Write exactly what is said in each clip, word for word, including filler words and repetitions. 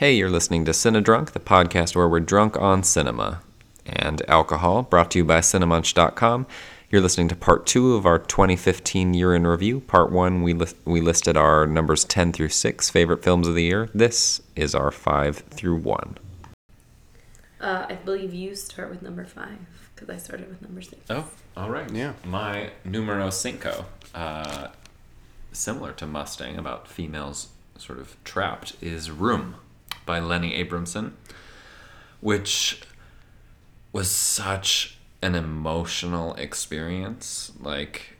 Hey, you're listening to Cine Drunk, the podcast where we're drunk on cinema and alcohol, brought to you by cinemunch dot com. You're listening to part two of our twenty fifteen year in review. Part one, we, li- we listed our numbers ten through six, favorite films of the year. This is our five through one. Uh, I believe you start with number five, because I started with number six. Oh, all right. Yeah. My numero cinco, uh, similar to Mustang, about females sort of trapped, is Room by Lenny Abramson, which was such an emotional experience. Like,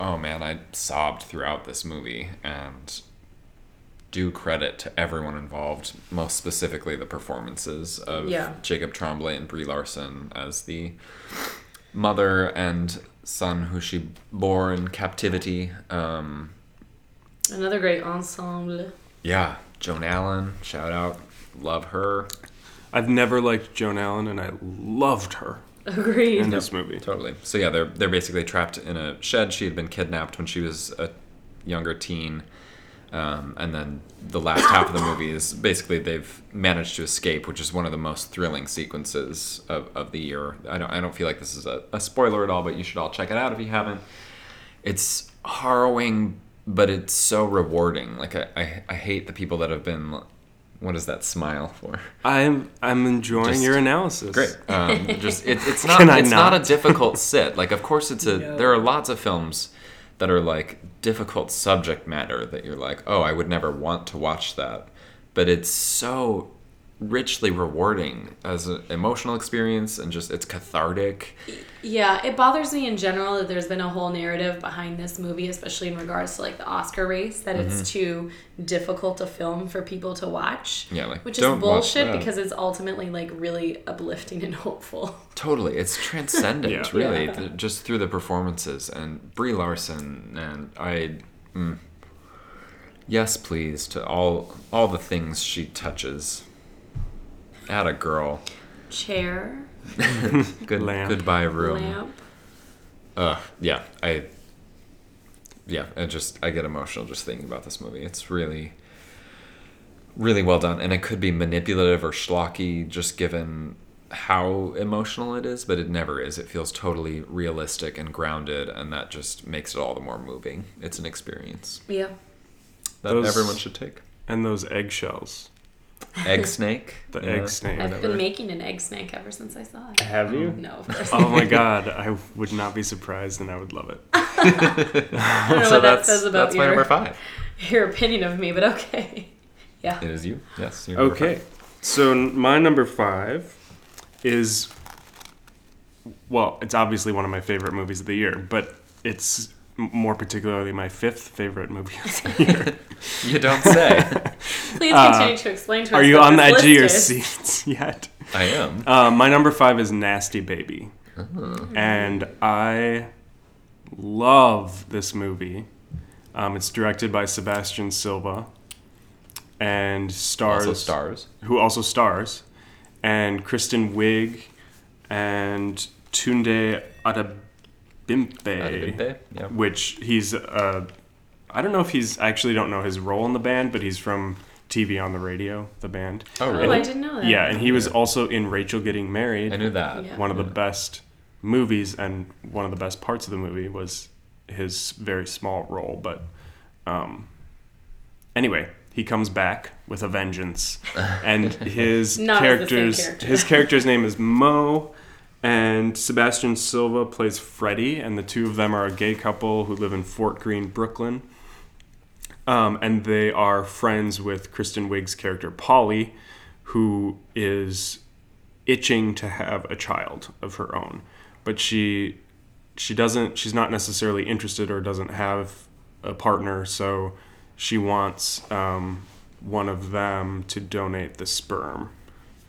oh man, I sobbed throughout this movie, and due credit to everyone involved, most specifically the performances of yeah. Jacob Tremblay and Brie Larson as the mother and son who she bore in captivity. Um, Another great ensemble. Yeah. Joan Allen, shout out, love her. I've never liked Joan Allen, and I loved her. Agreed. In this movie, totally. So yeah, they're they're basically trapped in a shed. She had been kidnapped when she was a younger teen, um, and then the last half of the movie is basically they've managed to escape, which is one of the most thrilling sequences of, of the year. I don't I don't feel like this is a, a spoiler at all, but you should all check it out if you haven't. It's harrowing, but it's so rewarding. Like, I, I, I hate the people that have been... What is that smile for? I'm I'm enjoying just, your analysis. Great. Um, just it, It's not it's not? not a difficult sit. Like, of course, it's a... Yeah. There are lots of films that are, like, difficult subject matter that you're like, oh, I would never want to watch that. But it's so richly rewarding as an emotional experience, and just it's cathartic. Yeah, it bothers me in general that there's been a whole narrative behind this movie, especially in regards to like the Oscar race, that mm-hmm. it's too difficult a film for people to watch. Yeah, like, which don't is bullshit watch that. Because it's ultimately like really uplifting and hopeful. Totally, it's transcendent, yeah. really, yeah. Th- just through the performances and Brie Larson and I. Mm, yes, please to all all the things she touches. Atta girl. Chair. Good lamp. Goodbye room. Lamp. Uh, yeah, I. Yeah, I just I get emotional just thinking about this movie. It's really, really well done, and it could be manipulative or schlocky, just given how emotional it is. But it never is. It feels totally realistic and grounded, and that just makes it all the more moving. It's an experience. Yeah. That those, everyone should take. And those eggshells. Egg snake? The yeah. egg snake. I've been making an egg snake ever since I saw it. Have you? No, of course not. Oh my god, I would not be surprised, and I would love it. I don't know so what that says about that's your, my number five. Your opinion of me, but okay. Yeah. It is you. Yes. You're okay. So my number five is, well, it's obviously one of my favorite movies of the year, but it's more particularly my fifth favorite movie of the year. You don't say. Please continue uh, to explain to us. Are you on the edge of your seat yet? I am. Uh, my number five is Nasty Baby. Oh. And I love this movie. Um, it's directed by Sebastian Silva and stars. Also stars. Who also stars. And Kristen Wiig and Tunde Adebimpe. Adebimpe? Yep. Which he's... Uh, I don't know if he's... I actually don't know his role in the band, but he's from... T V on the Radio, the band. Oh, really? Oh, I didn't know that. Yeah, and he was also in Rachel Getting Married. I knew that. Yeah. One of the best movies, and one of the best parts of the movie was his very small role. But um, anyway, he comes back with a vengeance, and his character's character. his character's name is Mo, and Sebastian Silva plays Freddie, and the two of them are a gay couple who live in Fort Greene, Brooklyn. Um, and they are friends with Kristen Wiig's character, Polly, who is itching to have a child of her own. But she she doesn't, she's not necessarily interested or doesn't have a partner, so she wants um, one of them to donate the sperm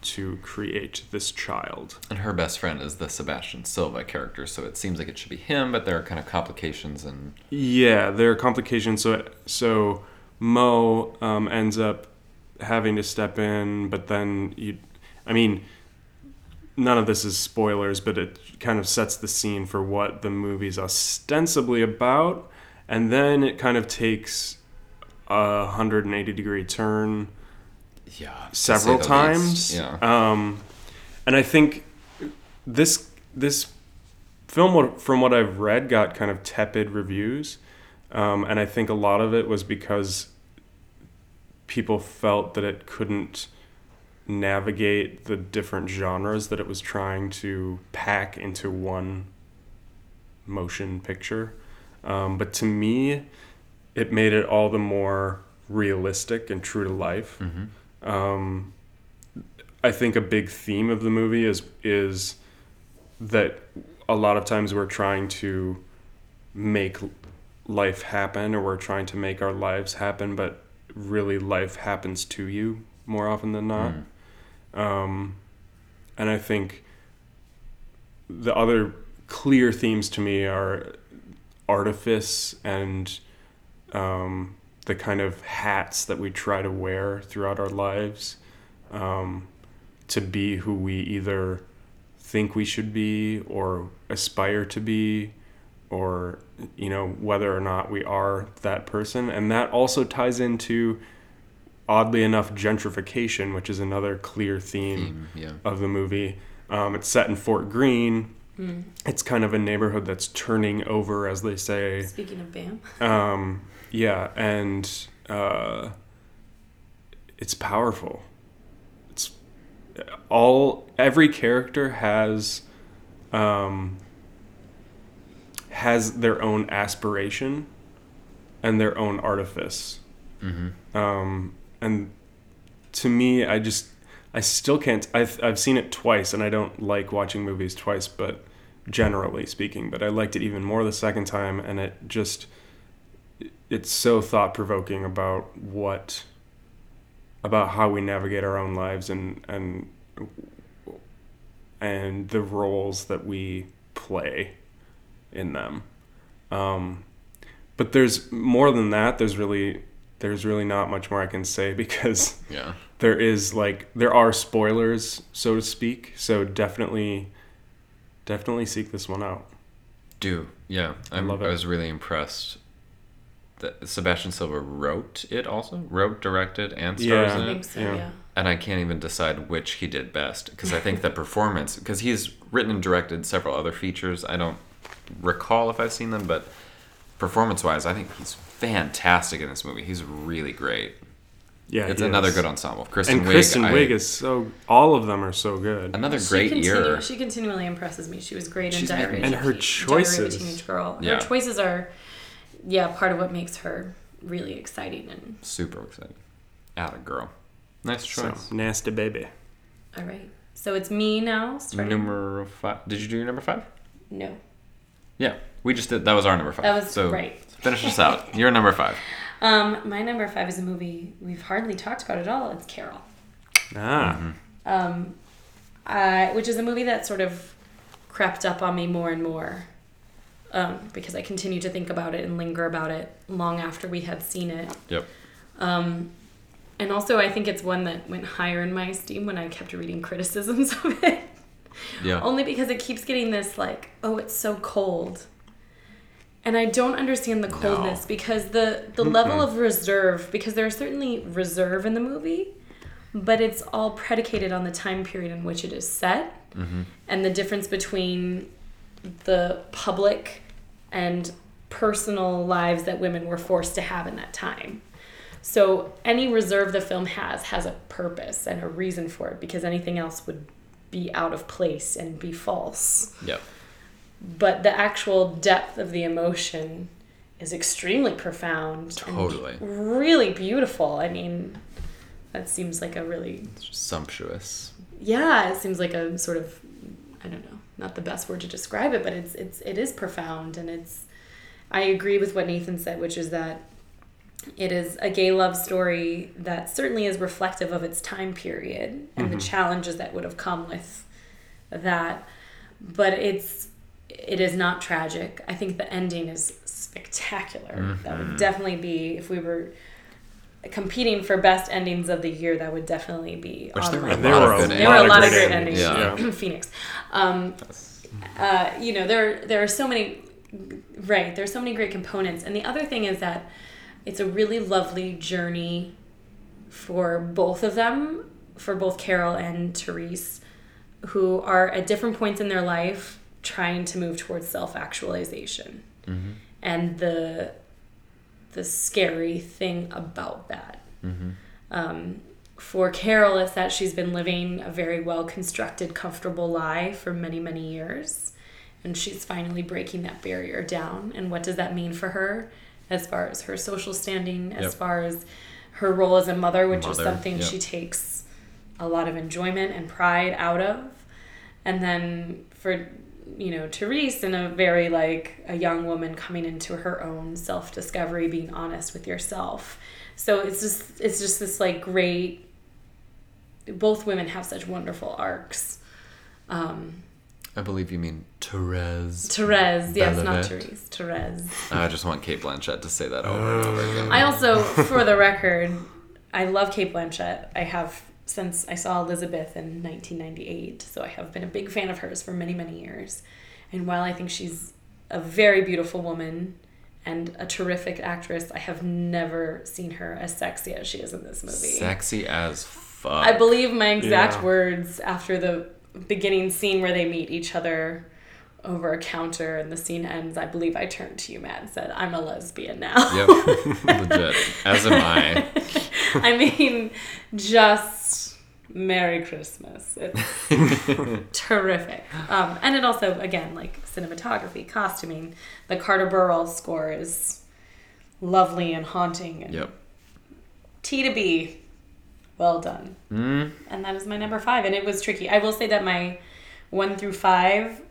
to create this child. And her best friend is the Sebastian Silva character, so it seems like it should be him, but there are kind of complications and... Yeah, there are complications, so so Mo um, ends up having to step in, but then you... I mean, none of this is spoilers, but it kind of sets the scene for what the movie's ostensibly about, and then it kind of takes a one hundred eighty degree turn yeah, several times. Yeah. Um, and I think this this film, from what I've read, got kind of tepid reviews. Um, and I think a lot of it was because people felt that it couldn't navigate the different genres that it was trying to pack into one motion picture. Um, but to me, it made it all the more realistic and true to life. Mm-hmm. Um, I think a big theme of the movie is is that a lot of times we're trying to make life happen, or we're trying to make our lives happen, but really life happens to you more often than not. Mm. Um, and I think the other clear themes to me are artifice and um, the kind of hats that we try to wear throughout our lives um, to be who we either think we should be or aspire to be, or, you know, whether or not we are that person. And that also ties into, oddly enough, gentrification, which is another clear theme, theme yeah. of the movie. Um, it's set in Fort Greene. Mm. It's kind of a neighborhood that's turning over, as they say. Speaking of BAM. Um, yeah, and uh, it's powerful. It's all every character has um, has their own aspiration and their own artifice. Mm-hmm. Um, and to me, I just, I still can't, I've, I've seen it twice, and I don't like watching movies twice, but generally speaking, but I liked it even more the second time. And it just, it's so thought provoking about what, about how we navigate our own lives and, and, and the roles that we play in them. Um, but there's more than that. There's really, There's really not much more I can say because yeah. there is like there are spoilers, so to speak. So definitely, definitely seek this one out. Do yeah, I'm, I love it. I was really impressed that Sebastian Silva wrote it, also wrote, directed, and stars yeah. in it. I think so, yeah. yeah, and I can't even decide which he did best because I think the performance, because he's written and directed several other features. I don't recall if I've seen them, but performance-wise, I think he's fantastic in this movie. He's really great. Yeah, it's another is. good ensemble. Kristen and Wiig, Kristen Wiig I, is so. All of them are so good. Another she great continue, year. She continually impresses me. She was great She's in Diary of a Teenage Girl. Yeah. Her choices are, yeah, part of what makes her really exciting and super exciting. Atta girl. Nice choice. So, Nasty Baby. All right, so it's me now. Starting. Number five. Did you do your number five? No. Yeah, we just did. That was our number five. That was so, right. Finish this out. You're number five. Um, my number five is a movie we've hardly talked about at all. It's Carol. Ah. Um, I, which is a movie that sort of crept up on me more and more um, because I continue to think about it and linger about it long after we had seen it. Yep. Um, and also I think it's one that went higher in my esteem when I kept reading criticisms of it. Yeah. Only because it keeps getting this like, oh, it's so cold. And I don't understand the coldness no. because the, the mm-hmm. level of reserve, because there's certainly reserve in the movie, but it's all predicated on the time period in which it is set mm-hmm. and the difference between the public and personal lives that women were forced to have in that time. So any reserve the film has has a purpose and a reason for it, because anything else would be out of place and be false. Yep. But the actual depth of the emotion is extremely profound. Totally. And really beautiful. I mean, that seems like a really... Sumptuous. Yeah, it seems like a sort of, I don't know, not the best word to describe it, but it's it's it is profound. And it's, I agree with what Nathan said, which is that it is a gay love story that certainly is reflective of its time period and mm-hmm. the challenges that would have come with that. But it's... It is not tragic. I think the ending is spectacular. Mm-hmm. That would definitely be, if we were competing for best endings of the year, that would definitely be on there, there, there were a lot, lot of great endings. Yeah. Yeah. Phoenix. Um, uh, you know, there there are so many, right, there are so many great components. And the other thing is that it's a really lovely journey for both of them, for both Carol and Therese, who are at different points in their life trying to move towards self-actualization. Mm-hmm. And the the scary thing about that. Mm-hmm. Um, for Carol, it's that she's been living a very well-constructed, comfortable lie for many, many years. And she's finally breaking that barrier down. And what does that mean for her as far as her social standing, as yep. far as her role as a mother, which mother, is something yep. she takes a lot of enjoyment and pride out of. And then for, you know, Therese, in a very, like, a young woman coming into her own self-discovery, being honest with yourself. So it's just, it's just this, like, great, both women have such wonderful arcs. Um, I believe you mean Therese. Therese, yes, Bellevue. Not Therese. Therese. I just want Cate Blanchett to say that over and over again. I also, for the record, I love Cate Blanchett. I have... Since I saw Elizabeth in nineteen ninety-eight, so I have been a big fan of hers for many, many years. And while I think she's a very beautiful woman and a terrific actress, I have never seen her as sexy as she is in this movie. Sexy as fuck. I believe my exact yeah. words after the beginning scene where they meet each other over a counter and the scene ends, I believe I turned to you, Matt, and said, I'm a lesbian now. Yep. Legit. As am I. I mean, just Merry Christmas. It's terrific. Um, and it also, again, like cinematography, costuming, the Carter Burwell score is lovely and haunting. And yep. T to B. Well done. Mm. And that is my number five. And it was tricky. I will say that my one through five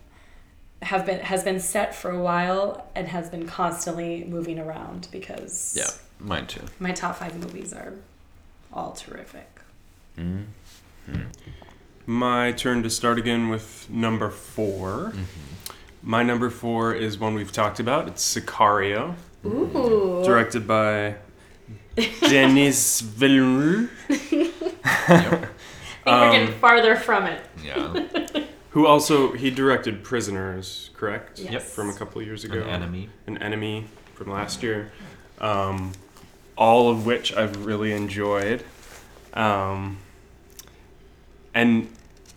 have been has been set for a while and has been constantly moving around because... Yeah. Mine too. My top five movies are all terrific. Mm-hmm. My turn to start again with number four. Mm-hmm. My number four is one we've talked about. It's Sicario. Ooh. Directed by Denis Villeneuve. Yep. I think um, we're getting farther from it. Yeah. Who also, he directed Prisoners, correct? Yes. From a couple of years ago. An Enemy. An Enemy from last mm-hmm. year. Um, all of which I've really enjoyed. Um, and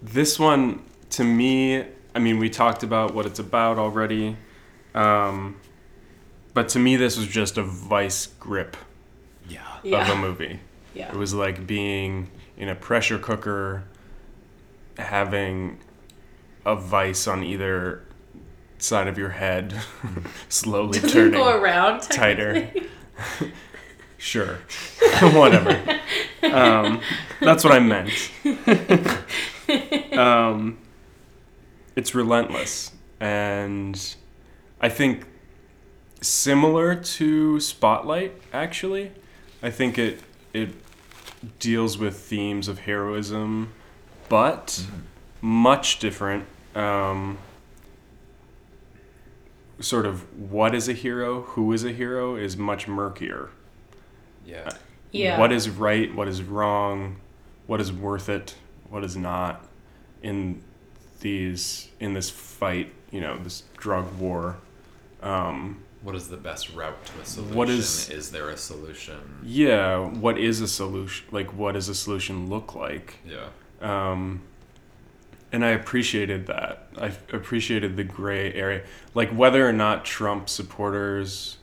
this one, to me, I mean, we talked about what it's about already. Um, but to me, this was just a vice grip yeah. Yeah. of a movie. Yeah. It was like being in a pressure cooker, having a vice on either side of your head, slowly doesn't turning go around, tighter. Sure. Whatever. Um, that's what I meant. um, it's relentless. And I think similar to Spotlight, actually, I think it it deals with themes of heroism, but mm-hmm. much different. Um, sort of what is a hero, who is a hero, is much murkier. Yeah. Yeah. What is right, what is wrong, what is worth it, what is not in these in this fight, you know, this drug war. Um, what is the best route to a solution? What is, is there a solution? Yeah, what is a solution? Like, what does a solution look like? Yeah. Um, and I appreciated that. I appreciated the gray area. Like, whether or not Trump supporters,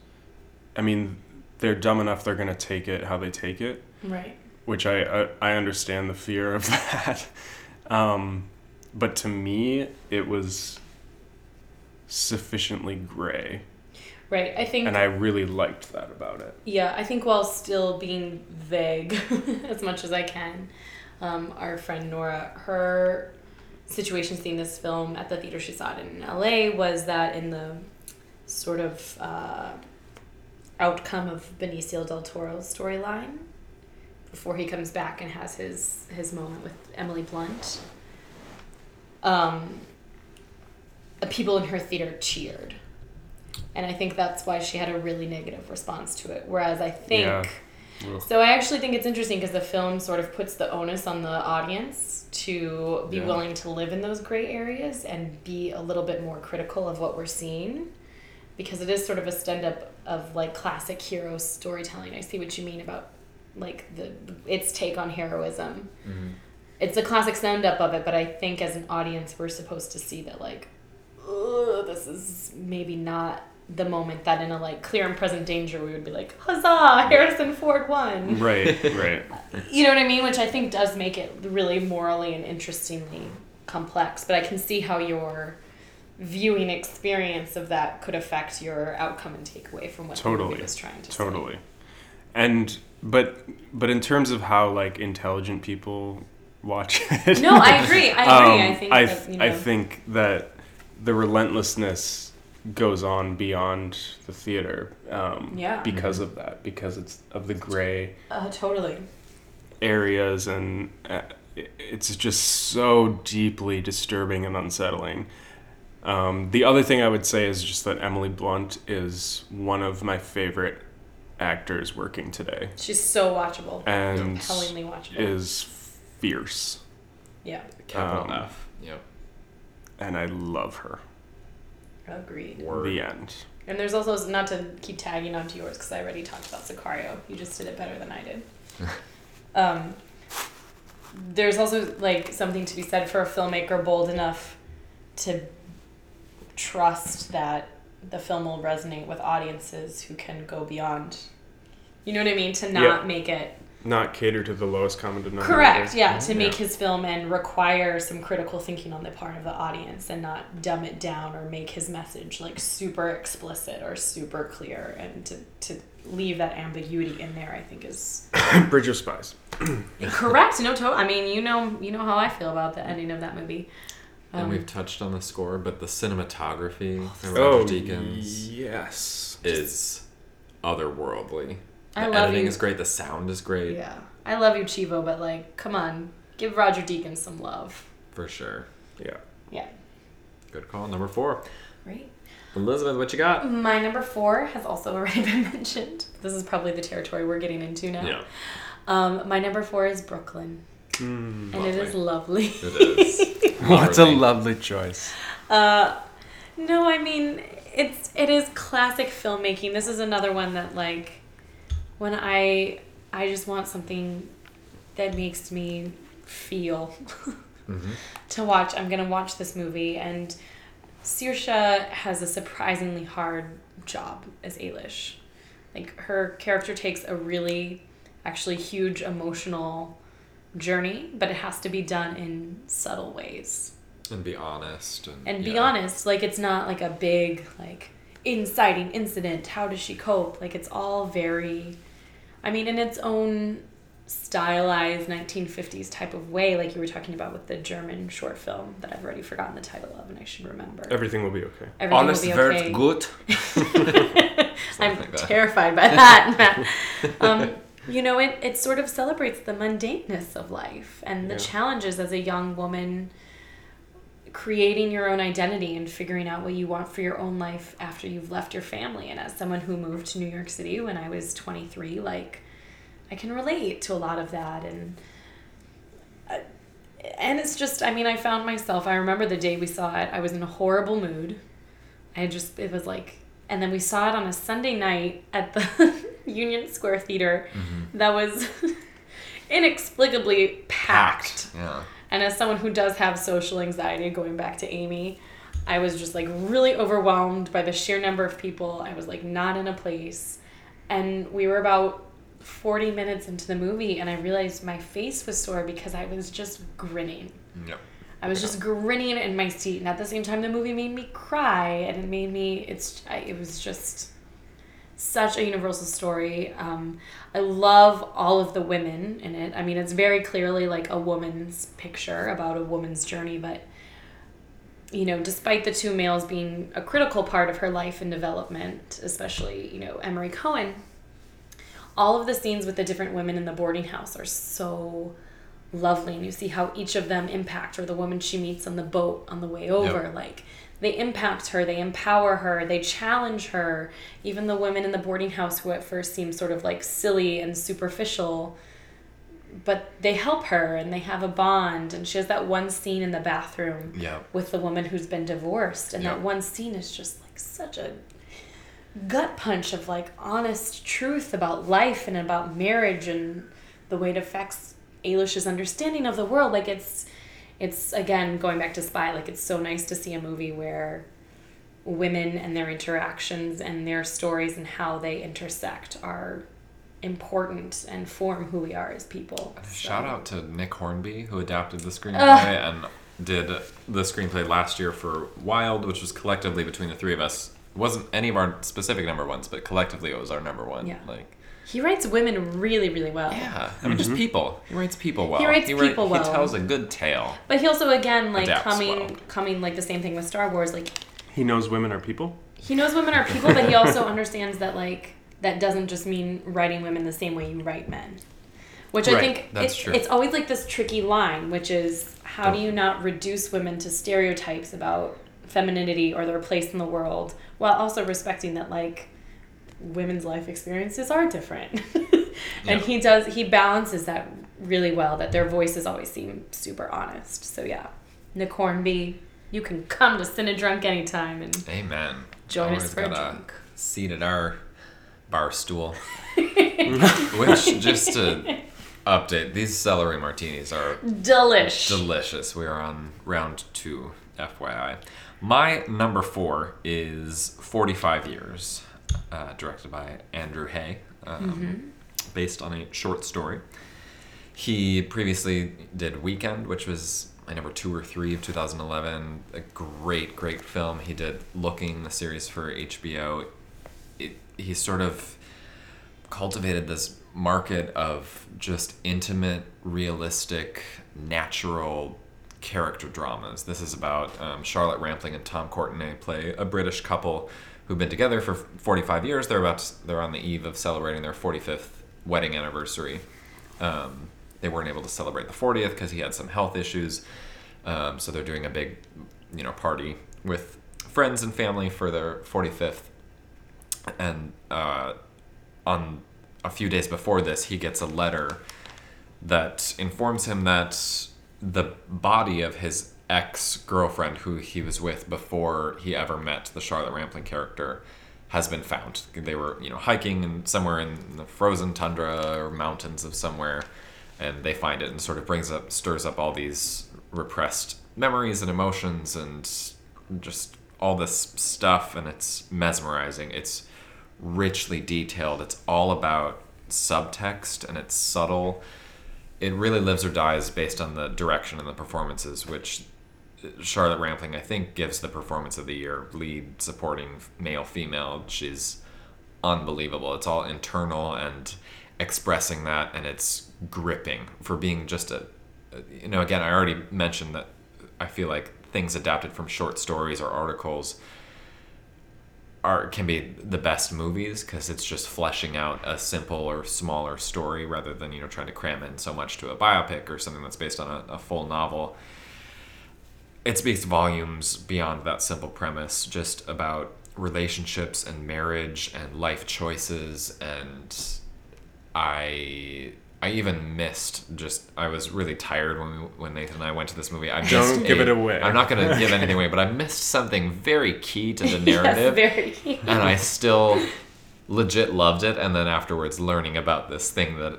I mean, they're dumb enough, they're going to take it how they take it. Right. Which I, I, I understand the fear of that. Um, but to me, it was sufficiently gray. Right, I think... And I really liked that about it. Yeah, I think while still being vague as much as I can, um, our friend Nora, her... situation seeing this film at the theater she saw it in L A was that in the sort of uh, outcome of Benicio del Toro's storyline before he comes back and has his, his moment with Emily Blunt, um, the people in her theater cheered. And I think that's why she had a really negative response to it. Whereas I think... Yeah. So I actually think it's interesting because the film sort of puts the onus on the audience to be yeah. willing to live in those gray areas and be a little bit more critical of what we're seeing, because it is sort of a stand-up of like classic hero storytelling. I see what you mean about like the its take on heroism. Mm-hmm. It's the classic send up of it, but I think as an audience we're supposed to see that like, ugh, this is maybe not the moment that in a like clear and present danger we would be like, huzzah, Harrison Ford won. Right, right. You know what I mean? Which I think does make it really morally and interestingly complex, but I can see how your viewing experience of that could affect your outcome and takeaway from what totally, the movie was trying to totally. say. Totally. And but but in terms of how like intelligent people watch it. No, I agree. I agree. Um, I think I, that, you know, I think that the relentlessness goes on beyond the theater. Um, yeah. Because mm-hmm. of that, because it's of the gray. Uh, totally. Areas and uh, it's just so deeply disturbing and unsettling. Um, the other thing I would say is just that Emily Blunt is one of my favorite actors working today. She's so watchable. And compellingly watchable. Is fierce. Yeah. Capital um, F. Yep. And I love her. Agreed. Word. The end. And there's also, not to keep tagging onto yours, because I already talked about Sicario. You just did it better than I did. um, there's also, like, something to be said for a filmmaker bold enough to trust that the film will resonate with audiences who can go beyond, you know what I mean, to not yep. make it not cater to the lowest common denominator. Correct. Yeah, to yeah. make his film and require some critical thinking on the part of the audience and not dumb it down or make his message like super explicit or super clear, and to to leave that ambiguity in there, I think, is Bridge of Spies. Correct. No, to- I mean, you know, you know how I feel about the ending of that movie. And um, we've touched on the score, but the cinematography of Roger Deakins yes. is otherworldly. The I love editing you. is great. The sound is great. Yeah. I love you, Chivo, but like, come on. Give Roger Deakins some love. For sure. Yeah. Yeah. Good call. Number four. Right. Elizabeth, what you got? My number four has also already been mentioned. This is probably the territory we're getting into now. Yeah. Um, my number four is Brooklyn. Mm, and lovely. It is lovely. It is. What a lovely choice. Uh, no, I mean, it's it is classic filmmaking. This is another one that, like, when I I just want something that makes me feel mm-hmm. to watch, I'm gonna watch this movie. And Saoirse has a surprisingly hard job as Ailish. Like, her character takes a really, actually huge emotional journey, but it has to be done in subtle ways and be honest and, and be yeah. honest. Like, it's not like a big like inciting incident. How does she cope? Like, it's all very, I mean, in its own stylized nineteen fifties type of way, like you were talking about with the German short film that I've already forgotten the title of and I should remember. Everything Will Be Okay. Everything Honest Will Be Okay. Gut. I'm like terrified by that. um You know, it, it sort of celebrates the mundaneness of life and the yeah. challenges as a young woman creating your own identity and figuring out what you want for your own life after you've left your family. And as someone who moved to New York City when I was twenty-three, like, I can relate to a lot of that. And and it's just, I mean, I found myself, I remember the day we saw it, I was in a horrible mood. I just, it was like, and then we saw it on a Sunday night at the Union Square Theater mm-hmm. that was inexplicably packed. packed. Yeah. And as someone who does have social anxiety, going back to Amy, I was just like really overwhelmed by the sheer number of people. I was like not in a place. And we were about forty minutes into the movie and I realized my face was sore because I was just grinning. Yep. I was yeah. just grinning in my seat. And at the same time, the movie made me cry and it made me, it's, I, it was just such a universal story. Um, I love all of the women in it. I mean, it's very clearly like a woman's picture about a woman's journey, but, you know, despite the two males being a critical part of her life and development, especially, you know, Emery Cohen, all of the scenes with the different women in the boarding house are so lovely. And you see how each of them impact, or the woman she meets on the boat on the way over, yep. like, they impact her, they empower her, they challenge her. Even the women in the boarding house who at first seem sort of like silly and superficial, but they help her and they have a bond. And she has that one scene in the bathroom yeah. with the woman who's been divorced. And yeah. that one scene is just like such a gut punch of like honest truth about life and about marriage and the way it affects Alish's understanding of the world. Like it's, it's again, going back to Spy, like it's so nice to see a movie where women and their interactions and their stories and how they intersect are important and form who we are as people. So. Shout out to Nick Hornby, who adapted the screenplay uh. and did the screenplay last year for Wild, which was collectively between the three of us. It wasn't any of our specific number ones, but collectively it was our number one. Yeah. Like, he writes women really, really well. Yeah. I mean, mm-hmm. just people. He writes people well. He writes he people write, well. He tells a good tale. But he also, again, like, Adapts coming, well. coming, like, the same thing with Star Wars, like... He knows women are people? He knows women are people, but he also understands that, like, that doesn't just mean writing women the same way you write men. Which right. I think... That's it, true. It's always, like, this tricky line, which is, how oh. do you not reduce women to stereotypes about femininity or their place in the world, while also respecting that, like... women's life experiences are different. And yeah. he does, he balances that really well, that their voices always seem super honest. So yeah, Nick Hornby, you can come to Cine Drunk anytime and amen. Join Always us for got a drunk. Seat at our bar stool. Which, just to update, these celery martinis are delish. Delicious. We are on round two, F Y I. My number four is forty-five years. Uh, directed by Andrew Haigh, um, mm-hmm. based on a short story. He previously did Weekend, which was my number two or three of two thousand eleven. A great, great film. He did Looking, the series for H B O. It, he sort of cultivated this market of just intimate, realistic, natural character dramas. This is about um, Charlotte Rampling and Tom Courtenay play a British couple who've been together for forty-five years. They're about to, they're on the eve of celebrating their forty-fifth wedding anniversary. Um, they weren't able to celebrate the fortieth because he had some health issues. Um, so they're doing a big, you know, party with friends and family for their forty-fifth. And uh, on a few days before this, he gets a letter that informs him that the body of his ex-girlfriend, who he was with before he ever met the Charlotte Rampling character, has been found. They were, you know, hiking in, somewhere in the frozen tundra or mountains of somewhere, and they find it, and sort of brings up, stirs up all these repressed memories and emotions and just all this stuff, and it's mesmerizing. It's richly detailed. It's all about subtext, and it's subtle. It really lives or dies based on the direction and the performances, which... Charlotte Rampling, I think, gives the performance of the year. Lead, supporting, male, female. She's unbelievable. It's all internal and expressing that, and it's gripping for being just a... You know, again, I already mentioned that I feel like things adapted from short stories or articles are can be the best movies because it's just fleshing out a simple or smaller story rather than, you know, trying to cram in so much to a biopic or something that's based on a, a full novel. It speaks volumes beyond that simple premise, just about relationships and marriage and life choices. And I I even missed just... I was really tired when we, when Nathan and I went to this movie. I missed Don't a, give it away. I'm not going to give anything away, but I missed something very key to the narrative. Yes, very key. And I still... legit loved it, and then afterwards learning about this thing that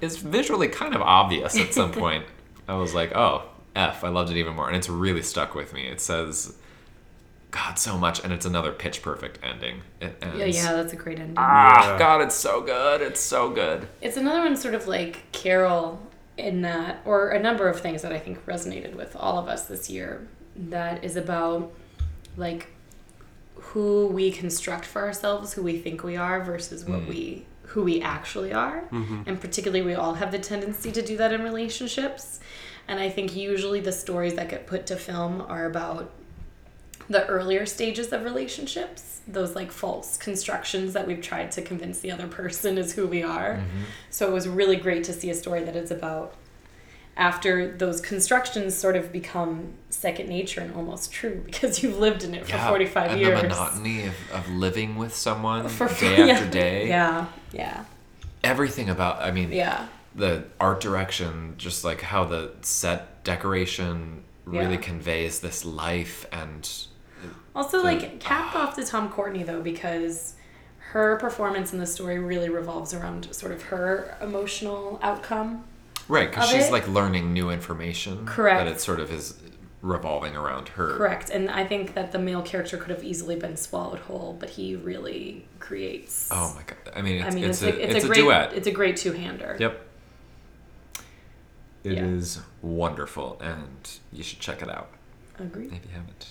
is visually kind of obvious at some point. I was like, oh... F, I loved it even more, and it's really stuck with me. It says, God, so much, and it's another Pitch Perfect ending. It ends. Yeah, yeah, that's a great ending. Ah, yeah. God, it's so good. It's so good. It's another one sort of like Carol in that, or a number of things that I think resonated with all of us this year, that is about, like, who we construct for ourselves, who we think we are, versus what mm. we who we actually are. Mm-hmm. And particularly, we all have the tendency to do that in relationships. And I think usually the stories that get put to film are about the earlier stages of relationships, those like false constructions that we've tried to convince the other person is who we are. Mm-hmm. So it was really great to see a story that is about after those constructions sort of become second nature and almost true because you've lived in it for yeah, forty-five and years. And the monotony of, of living with someone for, day yeah, after day. Yeah, yeah. Everything about, I mean... Yeah. The art direction, just like how the set decoration really yeah. conveys this life, and also the, like cap uh, off to Tom Courtenay though, because her performance in the story really revolves around sort of her emotional outcome. Right, because she's it. like learning new information. Correct. That it sort of is revolving around her. Correct. And I think that the male character could have easily been swallowed whole, but he really creates... Oh my God. I mean, it's, I mean, it's, it's, a, it's, a, it's a, great, a duet. It's a great two-hander. Yep. It yeah. is wonderful, and you should check it out. Agreed. If you haven't.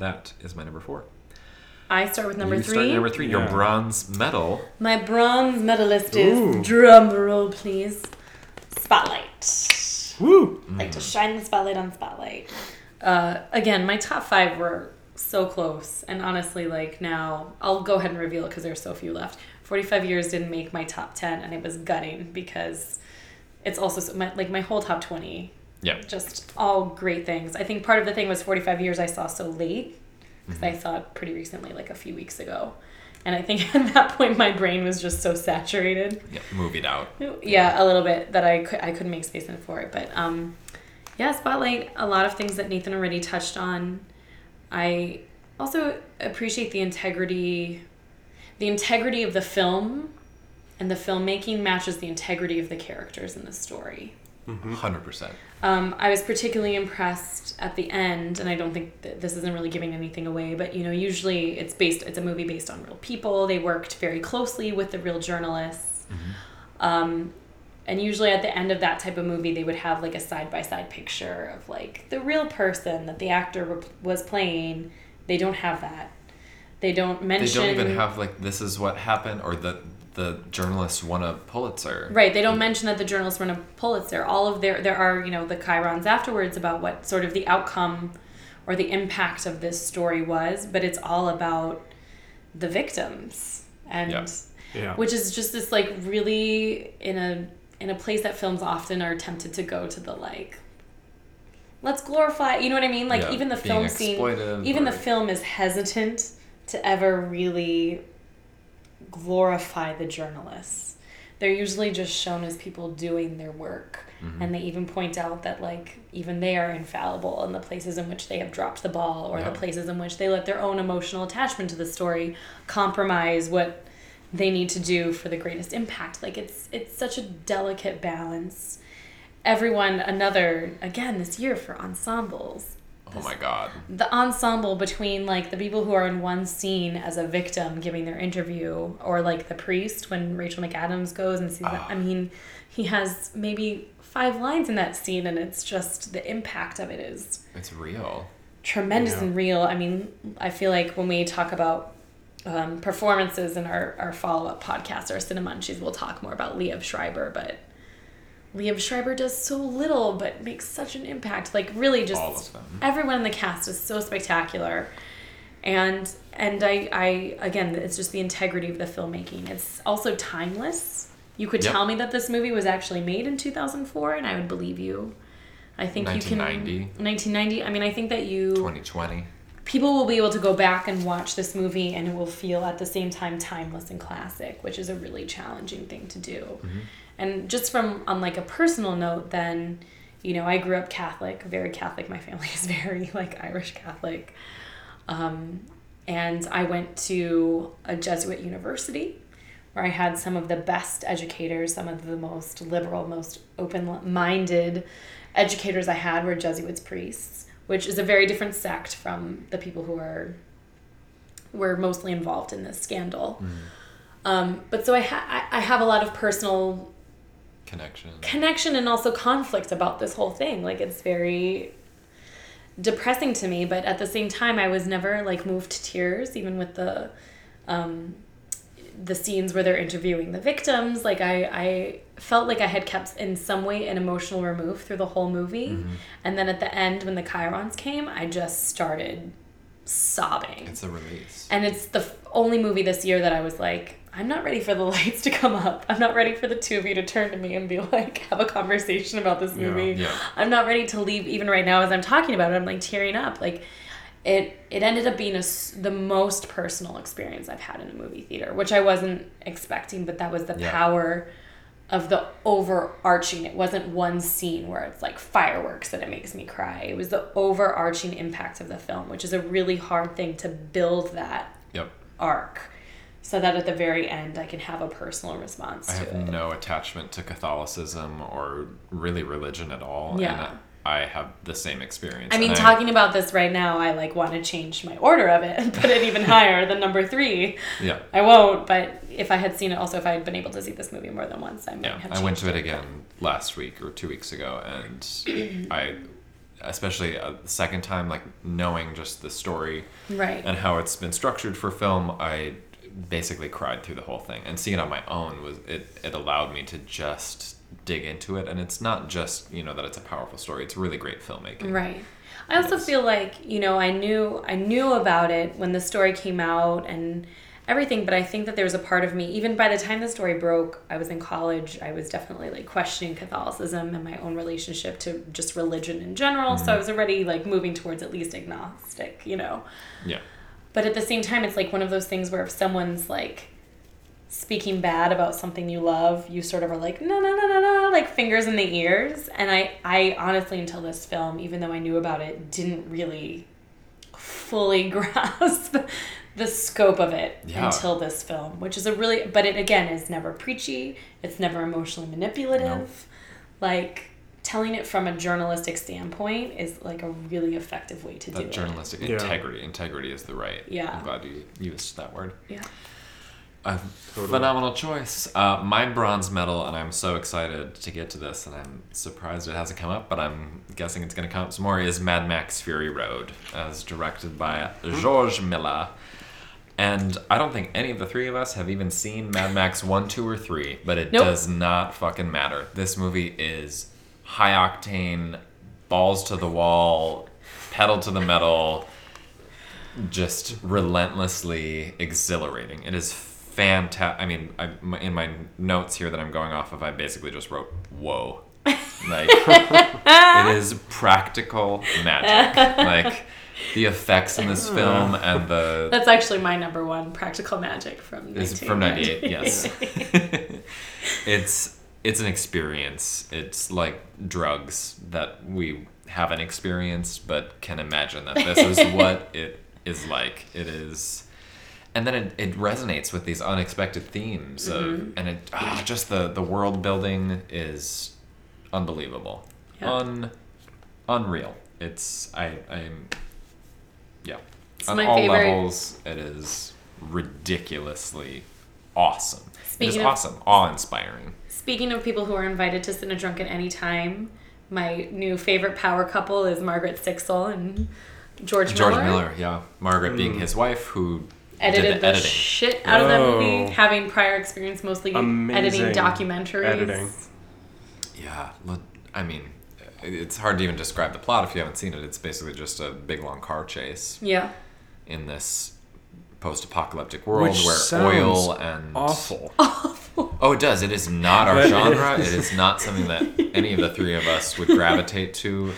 That is my number four. I start with number you three. You start number three. Yeah. Your bronze medal. My bronze medalist is... Ooh. Drum roll, please. Spotlight. Woo! Like to shine the spotlight on Spotlight. Uh, again, my top five were so close, and honestly, like now I'll go ahead and reveal it because there's so few left. forty-five years didn't make my top ten, and it was gutting because it's also so, my, like my whole top twenty. Yeah. Just all great things. I think part of the thing was forty-five years I saw so late because mm-hmm. I saw it pretty recently, like a few weeks ago. And I think at that point, my brain was just so saturated. Yeah, movied out. Yeah, a little bit that I, could, I couldn't make space in for it. But um, yeah, Spotlight, a lot of things that Nathan already touched on. I also appreciate the integrity. The integrity of the film and the filmmaking matches the integrity of the characters in the story. Mm-hmm. one hundred percent. Um, I was particularly impressed at the end, and I don't think that this isn't really giving anything away, but you know, usually it's based, it's a movie based on real people. They worked very closely with the real journalists. Mm-hmm. Um, and usually at the end of that type of movie, they would have like a side-by-side picture of like the real person that the actor rep- was playing. They don't have that. They don't mention... They don't even have like, this is what happened, or the... the journalists won a Pulitzer. Right. They don't mention that the journalists won a Pulitzer. All of their, there are, you know, the chyrons afterwards about what sort of the outcome or the impact of this story was, but it's all about the victims. And yeah. Yeah. Which is just this like really in a, in a place that films often are tempted to go to the like, let's glorify, you know what I mean? Like yeah, even the film scene, even or... the film is hesitant to ever really glorify the journalists. They're usually just shown as people doing their work. Mm-hmm. And they even point out that like even they are infallible in the places in which they have dropped the ball, or yeah. the places in which they let their own emotional attachment to the story compromise what they need to do for the greatest impact. Like it's it's such a delicate balance. Everyone, another again this year for ensembles. This, oh my God. The ensemble between like the people who are in one scene as a victim giving their interview, or like the priest when Rachel McAdams goes and sees oh. that. I mean, he has maybe five lines in that scene, and it's just the impact of it is... It's real. Tremendous yeah. and real. I mean, I feel like when we talk about um, performances in our, our follow-up podcast, our Cinema and Cheese, we'll talk more about Liev Schreiber, but Liev Schreiber does so little, but makes such an impact. Like really just everyone in the cast is so spectacular. And and I, I again, it's just the integrity of the filmmaking. It's also timeless. You could yep. tell me that this movie was actually made in two thousand four, and I would believe you. I think you can... nineteen ninety. nineteen ninety. I mean, I think that you... twenty twenty. People will be able to go back and watch this movie, and it will feel at the same time timeless and classic, which is a really challenging thing to do. Mm-hmm. And just from, on like a personal note then, you know, I grew up Catholic, very Catholic. My family is very like Irish Catholic. Um, and I went to a Jesuit university where I had some of the best educators, some of the most liberal, most open-minded educators I had were Jesuits priests, which is a very different sect from the people who are, were mostly involved in this scandal. Mm. Um, but so I, ha- I have a lot of personal... Connection. Connection and also conflict about this whole thing. Like, it's very depressing to me, but at the same time, I was never, like, moved to tears, even with the um, the scenes where they're interviewing the victims. Like, I, I felt like I had kept, in some way, an emotional remove through the whole movie. Mm-hmm. And then at the end, when the chyrons came, I just started sobbing. It's a release. And it's the f- only movie this year that I was like... I'm not ready for the lights to come up. I'm not ready for the two of you to turn to me and be like, have a conversation about this movie. Yeah, yeah. I'm not ready to leave even right now as I'm talking about it. I'm like tearing up. Like it it ended up being a, the most personal experience I've had in a movie theater, which I wasn't expecting, but that was the yeah. power of the overarching. It wasn't one scene where it's like fireworks that it makes me cry. It was the overarching impact of the film, which is a really hard thing to build that yep. arc. so that at the very end I can have a personal response I to it. I have no attachment to Catholicism or really religion at all. Yeah. And I, I have the same experience. I mean, and talking I, about this right now, I like want to change my order of it and put it even higher than number three. Yeah. I won't, but if I had seen it, also if I had been able to see this movie more than once, I might yeah, have changed I went to it, it again last week or two weeks ago, and I... especially uh, the second time, like knowing just the story right. and how it's been structured for film, I basically cried through the whole thing. And seeing it on my own, was it, it allowed me to just dig into it. And it's not just, you know, that it's a powerful story. It's really great filmmaking. Right. I also feel like, you know, I knew I knew about it when the story came out and everything, but I think that there was a part of me, even by the time the story broke, I was in college, I was definitely like questioning Catholicism and my own relationship to just religion in general, mm-hmm. so I was already like moving towards at least agnostic, you know? Yeah. But at the same time, it's like one of those things where if someone's like speaking bad about something you love, you sort of are like, no, no, no, no, no, like fingers in the ears. And I, I honestly, until this film, even though I knew about it, didn't really fully grasp the scope of it yeah. until this film, which is a really, but it again is never preachy. It's never emotionally manipulative. Nope. Like telling it from a journalistic standpoint is like a really effective way to that do it. Journalistic integrity. Yeah. Integrity is the right. Yeah. I'm glad you used that word. Yeah. A totally. Phenomenal choice. Uh, my bronze medal, and I'm so excited to get to this, and I'm surprised it hasn't come up, but I'm guessing it's going to come up some more, is Mad Max Fury Road, as directed by George Miller. And I don't think any of the three of us have even seen Mad Max one, two, or three, but it nope. does not fucking matter. This movie is high-octane, balls to the wall, pedal to the metal, just relentlessly exhilarating. It is fantastic. I mean, I, in my notes here that I'm going off of, I basically just wrote, whoa. Like, it is practical magic. Like... the effects in this film and the... That's actually my number one, practical magic from nineteen ninety-eight. From ninety-eight, yes. It's it's an experience. It's like drugs that we haven't experienced but can imagine that this is what it is like. It is... And then it, it resonates with these unexpected themes. Of, mm-hmm. And it oh, just the, the world building is unbelievable. Yep. Un, unreal. It's... I I'm... Yeah. It's on my all favorite. Levels, it is ridiculously awesome. Speaking it is of, awesome, awe-inspiring. Speaking of people who are invited to Cine Drunk at any time, my new favorite power couple is Margaret Sixsole and George Miller. George Miller, yeah. Margaret mm. being his wife, who edited did the, the shit out oh. of that movie, having prior experience mostly Amazing. Editing documentaries. Editing. Yeah, I mean... It's hard to even describe the plot if you haven't seen it. It's basically just a big, long car chase. Yeah. In this post-apocalyptic world Which where oil and... awful. Awful. Oh, it does. It is not our genre. It is not something that any of the three of us would gravitate to.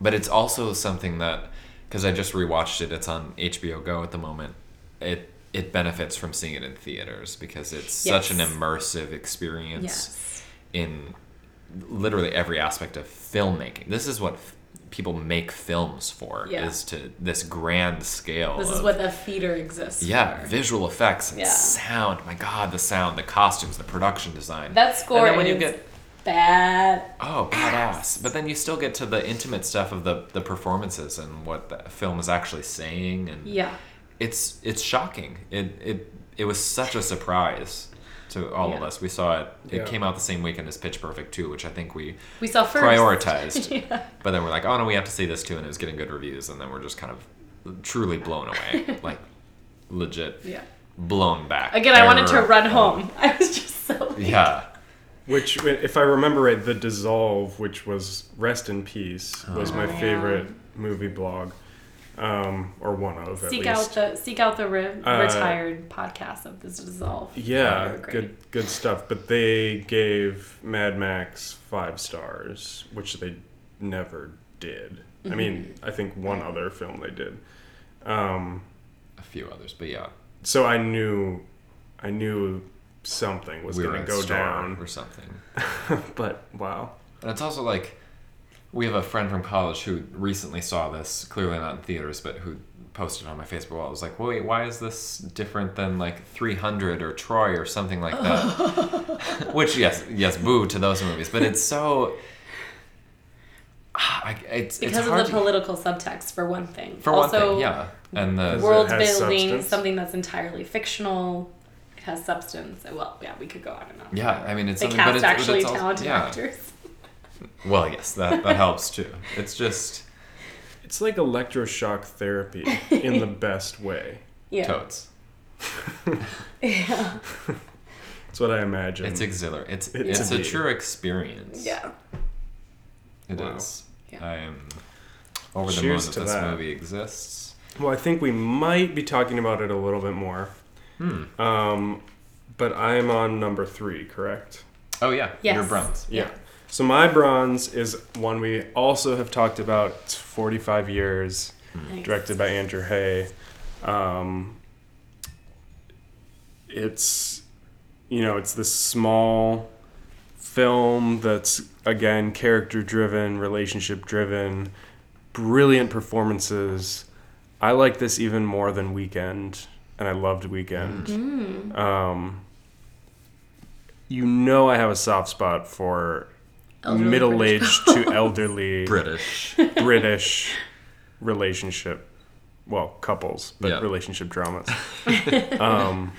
But it's also something that... Because I just rewatched it. It's on H B O Go at the moment. It it benefits from seeing it in theaters because it's yes. such an immersive experience yes. in... literally every aspect of filmmaking. This is what f- people make films for, yeah. is to this grand scale. This is of, what the theater exists yeah, for. Yeah, visual effects and yeah. sound. My God, the sound, the costumes, the production design. That score and when is you get, bad. Oh, badass. But then you still get to the intimate stuff of the, the performances and what the film is actually saying. And yeah. It's it's shocking. It, it, it was such a surprise. To all yeah. of us. We saw it. It yeah. came out the same weekend as Pitch Perfect two, which I think we, we saw first. Prioritized. yeah. But then we're like, oh, no, we have to see this too. And it was getting good reviews. And then we're just kind of truly blown away. Like, legit yeah. blown back. Again, Error. I wanted to run home. I was just so... Like... Yeah. Which, if I remember right, The Dissolve, which was Rest in Peace, was oh, my yeah. favorite movie blog. Um, or one of at seek least. out the seek out the re- uh, retired podcast of this Dissolve. Yeah, good good stuff. But they gave Mad Max five stars, which they never did. Mm-hmm. I mean, I think one other film they did, um, a few others, but yeah. So I knew, I knew something was we going to go down or something. But wow, and it's also like. we have a friend from college who recently saw this, clearly not in theaters, but who posted on my Facebook wall. I was like, wait, why is this different than like three hundred or Troy or something like that? Which, yes, yes, boo to those movies. But it's so... I, it's, because it's hard of the to... political subtext, for one thing. For also, one thing, yeah. And the world building, something that's entirely fictional. It has substance. Well, yeah, we could go on and on. Yeah, I mean, it's they something... They cast but it's, actually but it's talented also, yeah. actors. Well, yes, that, that helps, too. It's just... It's like electroshock therapy in the best way. Yeah. Totes. Yeah. It's what I imagine. It's exhilarating. It's, it it's a true experience. Yeah. It wow. is. Yeah. I am over the moon that this that. movie exists. Well, I think we might be talking about it a little bit more. Hmm. Um, but I'm on number three, correct? Oh, yeah. Yes. Your bronze. Yeah. yeah. So my bronze is one we also have talked about. It's forty-five years, nice. Directed by Andrew Haigh. Um, it's, you know, it's this small film that's, again, character-driven, relationship-driven, brilliant performances. I like this even more than Weekend, and I loved Weekend. Mm. Um, you know I have a soft spot for... Elderly middle-aged to elderly British British relationship, well, couples, but yeah. relationship dramas. um,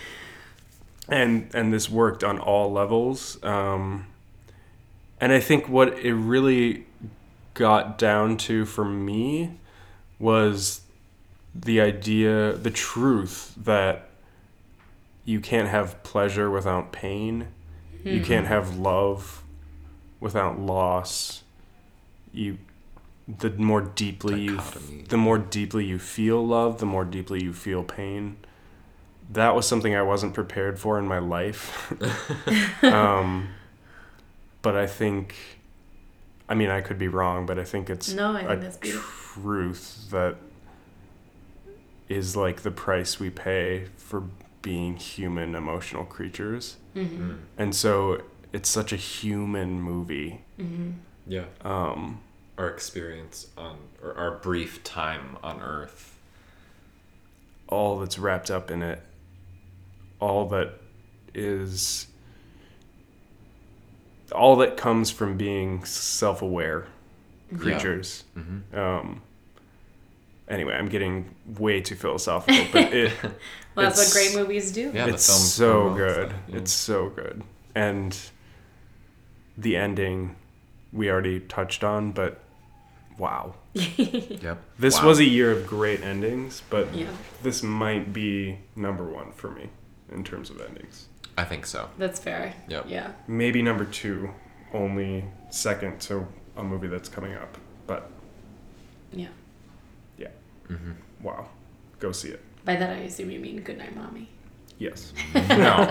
and and this worked on all levels. Um, and I think what it really got down to for me was the idea, the truth that you can't have pleasure without pain. Mm-hmm. You can't have love without loss. You, the more deeply you, the more deeply you feel love, the more deeply you feel pain. That was something I wasn't prepared for in my life. um, but I think, I mean, I could be wrong, but I think it's no, I think a truth that is like the price we pay for being human, emotional creatures. Mm-hmm. And so. It's such a human movie. Mm-hmm. Yeah. Um, our experience on, or our brief time on Earth. All that's wrapped up in it. All that is... All that comes from being self-aware creatures. Yeah. Mm-hmm. Um, anyway, I'm getting way too philosophical, but it... Well, that's what great movies do. Yeah, it's so good. Stuff, yeah. It's so good. And... The ending we already touched on, but wow. Yep. This wow. was a year of great endings, but yeah. this might be number one for me in terms of endings. I think so. That's fair. Yep. Yeah. Maybe number two, only second to a movie that's coming up, but... Yeah. Yeah. Mm-hmm. Wow. Go see it. By that I assume you mean Goodnight, Mommy. Yes. No.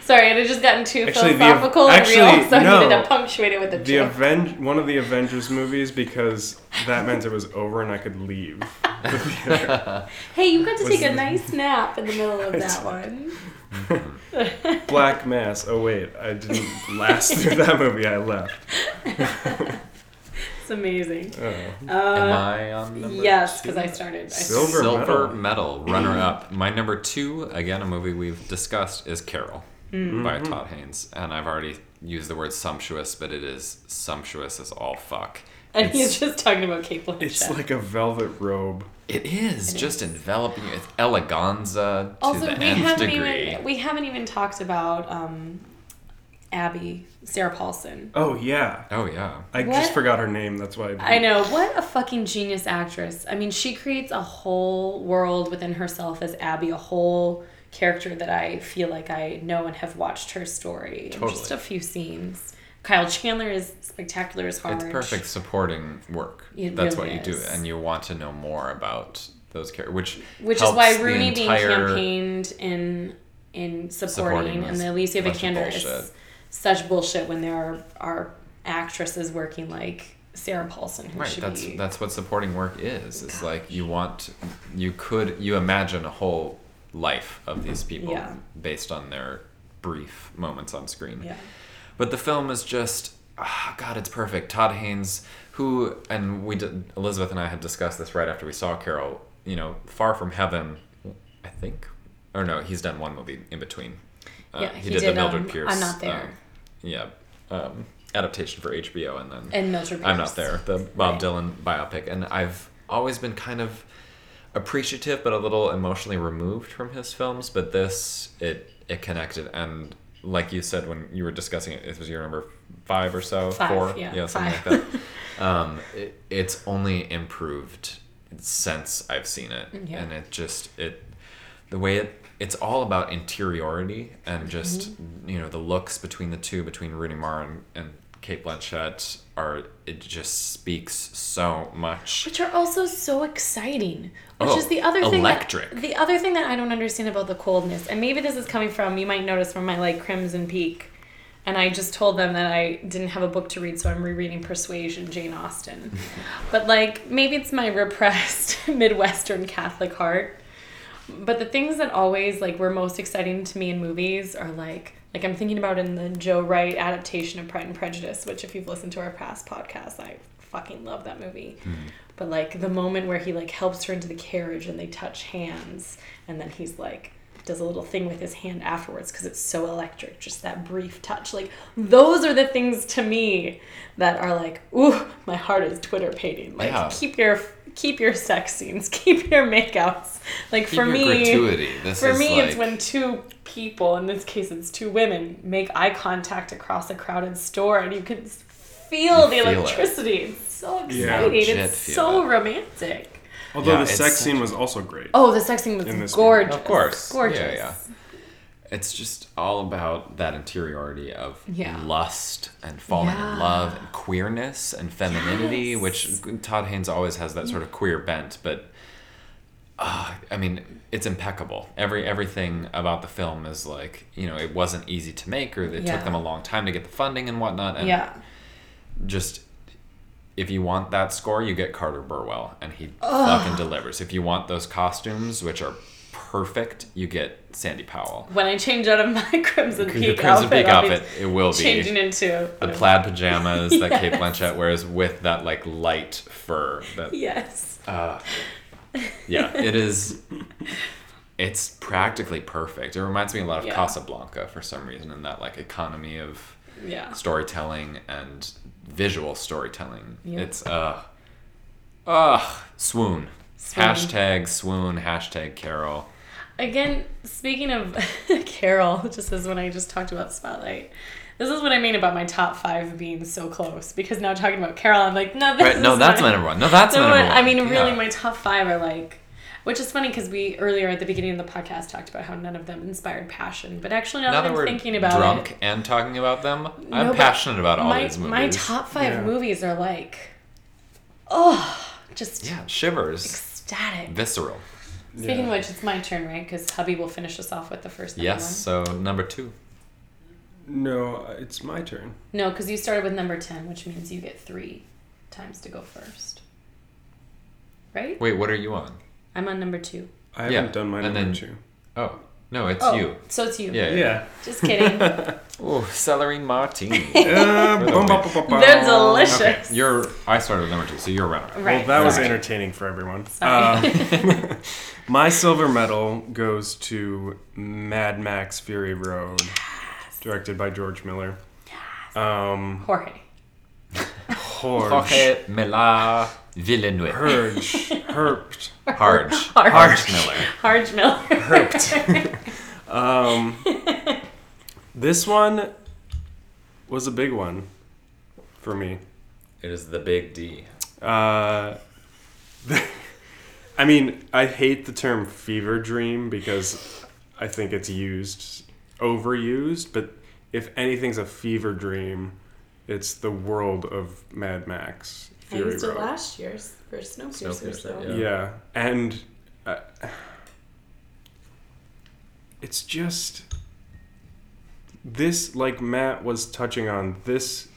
Sorry, it had just gotten too actually, philosophical the, actually, and real, so no, I needed to punctuate it with a the Aven- One of the Avengers movies, because that meant it was over and I could leave. Hey, you got to was take the... a nice nap in the middle of that one. Black Mass. Oh, wait. I didn't last through that movie. I left. It's amazing. Uh, Am I on number Yes, because I started. Silver, Silver Medal, runner-up. My number two, again, a movie we've discussed, is Carol mm-hmm. by Todd Haynes. And I've already used the word sumptuous, but it is sumptuous as all fuck. And it's, he's just talking about Cate Blanchett. It's like a velvet robe. It is, it just is. Enveloping you. It's eleganza also, to the we nth haven't degree. Even, we haven't even talked about... Um, Abby, Sarah Paulson. Oh, yeah. Oh, yeah. I what? just forgot her name. That's why. I, I know. What a fucking genius actress. I mean, she creates a whole world within herself as Abby, a whole character that I feel like I know and have watched her story. Totally. Just a few scenes. Kyle Chandler is spectacular as Harge. It's perfect supporting work. It That's really what you is. do. And you want to know more about those characters, which Which helps is why Rooney being campaigned in, in supporting, supporting and the Alicia Vikander is... Such bullshit when there are, are actresses working like Sarah Paulson. Who right, should that's be... that's what supporting work is. It's Gosh. like you want, you could, you imagine a whole life of these people yeah. based on their brief moments on screen. Yeah. But the film is just oh God, it's perfect. Todd Haynes, who, and we did, Elizabeth and I had discussed this right after we saw Carol, you know, Far From Heaven, I think, or no, he's done one movie in between. Uh, yeah, he, he did, did the Mildred um, Pierce. I'm Not There. Uh, yeah. Um, adaptation for H B O, and then and Mildred Pierce. I'm Not There, the Bob right. Dylan biopic. And I've always been kind of appreciative, but a little emotionally removed from his films. But this, it it connected. And like you said when you were discussing it, it was your number five or so? Five, four? Yeah, yeah something five. like that. um, it, it's only improved since I've seen it. Yeah. And it just, it the way it, it's all about interiority and just, mm-hmm. you know, the looks between the two, between Rooney Mara and, and Cate Blanchett are, it just speaks so much. Which are also so exciting. Which oh, is the other thing electric. That, the other thing that I don't understand about the coldness, and maybe this is coming from, you might notice from my like Crimson Peak, and I just told them that I didn't have a book to read, so I'm rereading Persuasion, Jane Austen. But like, maybe it's my repressed Midwestern Catholic heart. But the things that always, like, were most exciting to me in movies are, like, like I'm thinking about in the Joe Wright adaptation of Pride and Prejudice, which if you've listened to our past podcast, I fucking love that movie. Mm. But, like, the moment where he, like, helps her into the carriage and they touch hands, and then he's, like, does a little thing with his hand afterwards because it's so electric, just that brief touch. Like, those are the things to me that are, like, ooh, my heart is Twitter painting. Like, yeah. keep your... Keep your sex scenes. Keep your makeouts. Like keep for me, gratuity. This for is me, like... it's when two people, in this case, it's two women, make eye contact across a crowded store, and you can feel you the feel electricity. It. It's so exciting. Yeah, it's so it. romantic. Although yeah, the sex scene was also great. Oh, the sex scene was gorgeous. Movie. Of course, gorgeous. Yeah, yeah. It's just all about that interiority of yeah. lust and falling yeah. in love and queerness and femininity, yes. which Todd Haynes always has that sort of queer bent. But, uh, I mean, it's impeccable. Every Everything about the film is like, you know, it wasn't easy to make, or it yeah. took them a long time to get the funding and whatnot. And yeah. just... If you want that score, you get Carter Burwell, and he Ugh. fucking delivers. If you want those costumes, which are perfect, you get Sandy Powell. When I change out of my Crimson Peak Crimson outfit, Peak outfit it will be changing into the plaid pajamas yes. that Cate Blanchett wears with that like light fur. That, yes. Uh, yeah, it is. It's practically perfect. It reminds me a lot of yeah. Casablanca for some reason, in that like economy of yeah. storytelling and visual storytelling. Yep. It's uh, uh, swoon. swoon. Hashtag swoon. Hashtag Carol. Again, speaking of Carol, just as when I just talked about Spotlight, this is what I mean about my top five being so close, because now talking about Carol, I'm like, no, this right, is no, that's my number one. No, that's so my number one. I mean, really, yeah. my top five are like, which is funny because we earlier at the beginning of the podcast talked about how none of them inspired passion, but actually now, now that, that I'm we're thinking about drunk it, and talking about them, no, I'm passionate about all my, these movies. My top five yeah. movies are like, oh, just yeah, shivers, ecstatic, visceral. Speaking yeah. of which, it's my turn, right? Because Hubby will finish us off with the first number yes, one. Yes, so number two. No, it's my turn. No, because you started with number ten, which means you get three times to go first. Right? Wait, what are you on? I'm on number two. I haven't yeah. done my and number then, two. Oh, no, it's oh, you. So it's you. Yeah. yeah. yeah. Just kidding. Oh, celery martini. uh, the They're delicious. Okay, you're, I started with number two, so you're around. Right. Well, that was right. entertaining for everyone. Sorry. Uh, my silver medal goes to Mad Max Fury Road, yes. directed by George Miller. Yes. Um, Jorge. Jorge. Jorge Mela. Villeneuve. Herge. Herped. Harge. Harge Miller. Harge Miller. Herped. um, this one was a big one for me. It is the big D. Uh, the, I mean, I hate the term fever dream because I think it's used, overused, but if anything's a fever dream, it's the world of Mad Max. Fury I used it Road. Last year's for Snowpiercer. Snow yeah. yeah, and uh, it's just this, like Matt was touching on, this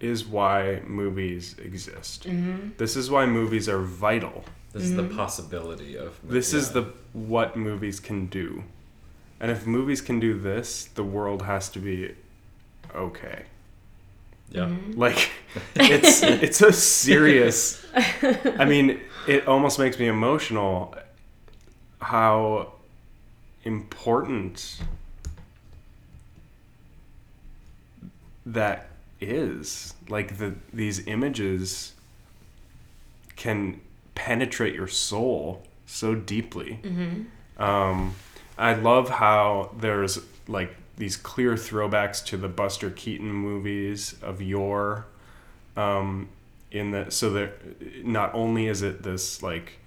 is why movies exist. Mm-hmm. This is why movies are vital. This mm-hmm. is the possibility of movies. This yeah. is the what movies can do. And if movies can do this, the world has to be okay. Yeah. Mm-hmm. Like, it's it's so serious. I mean, it almost makes me emotional how important that is. Like, the these images can penetrate your soul so deeply. Mm-hmm. Um, I love how there's, like, these clear throwbacks to the Buster Keaton movies of yore. Um, in the, so that not only is it this, like,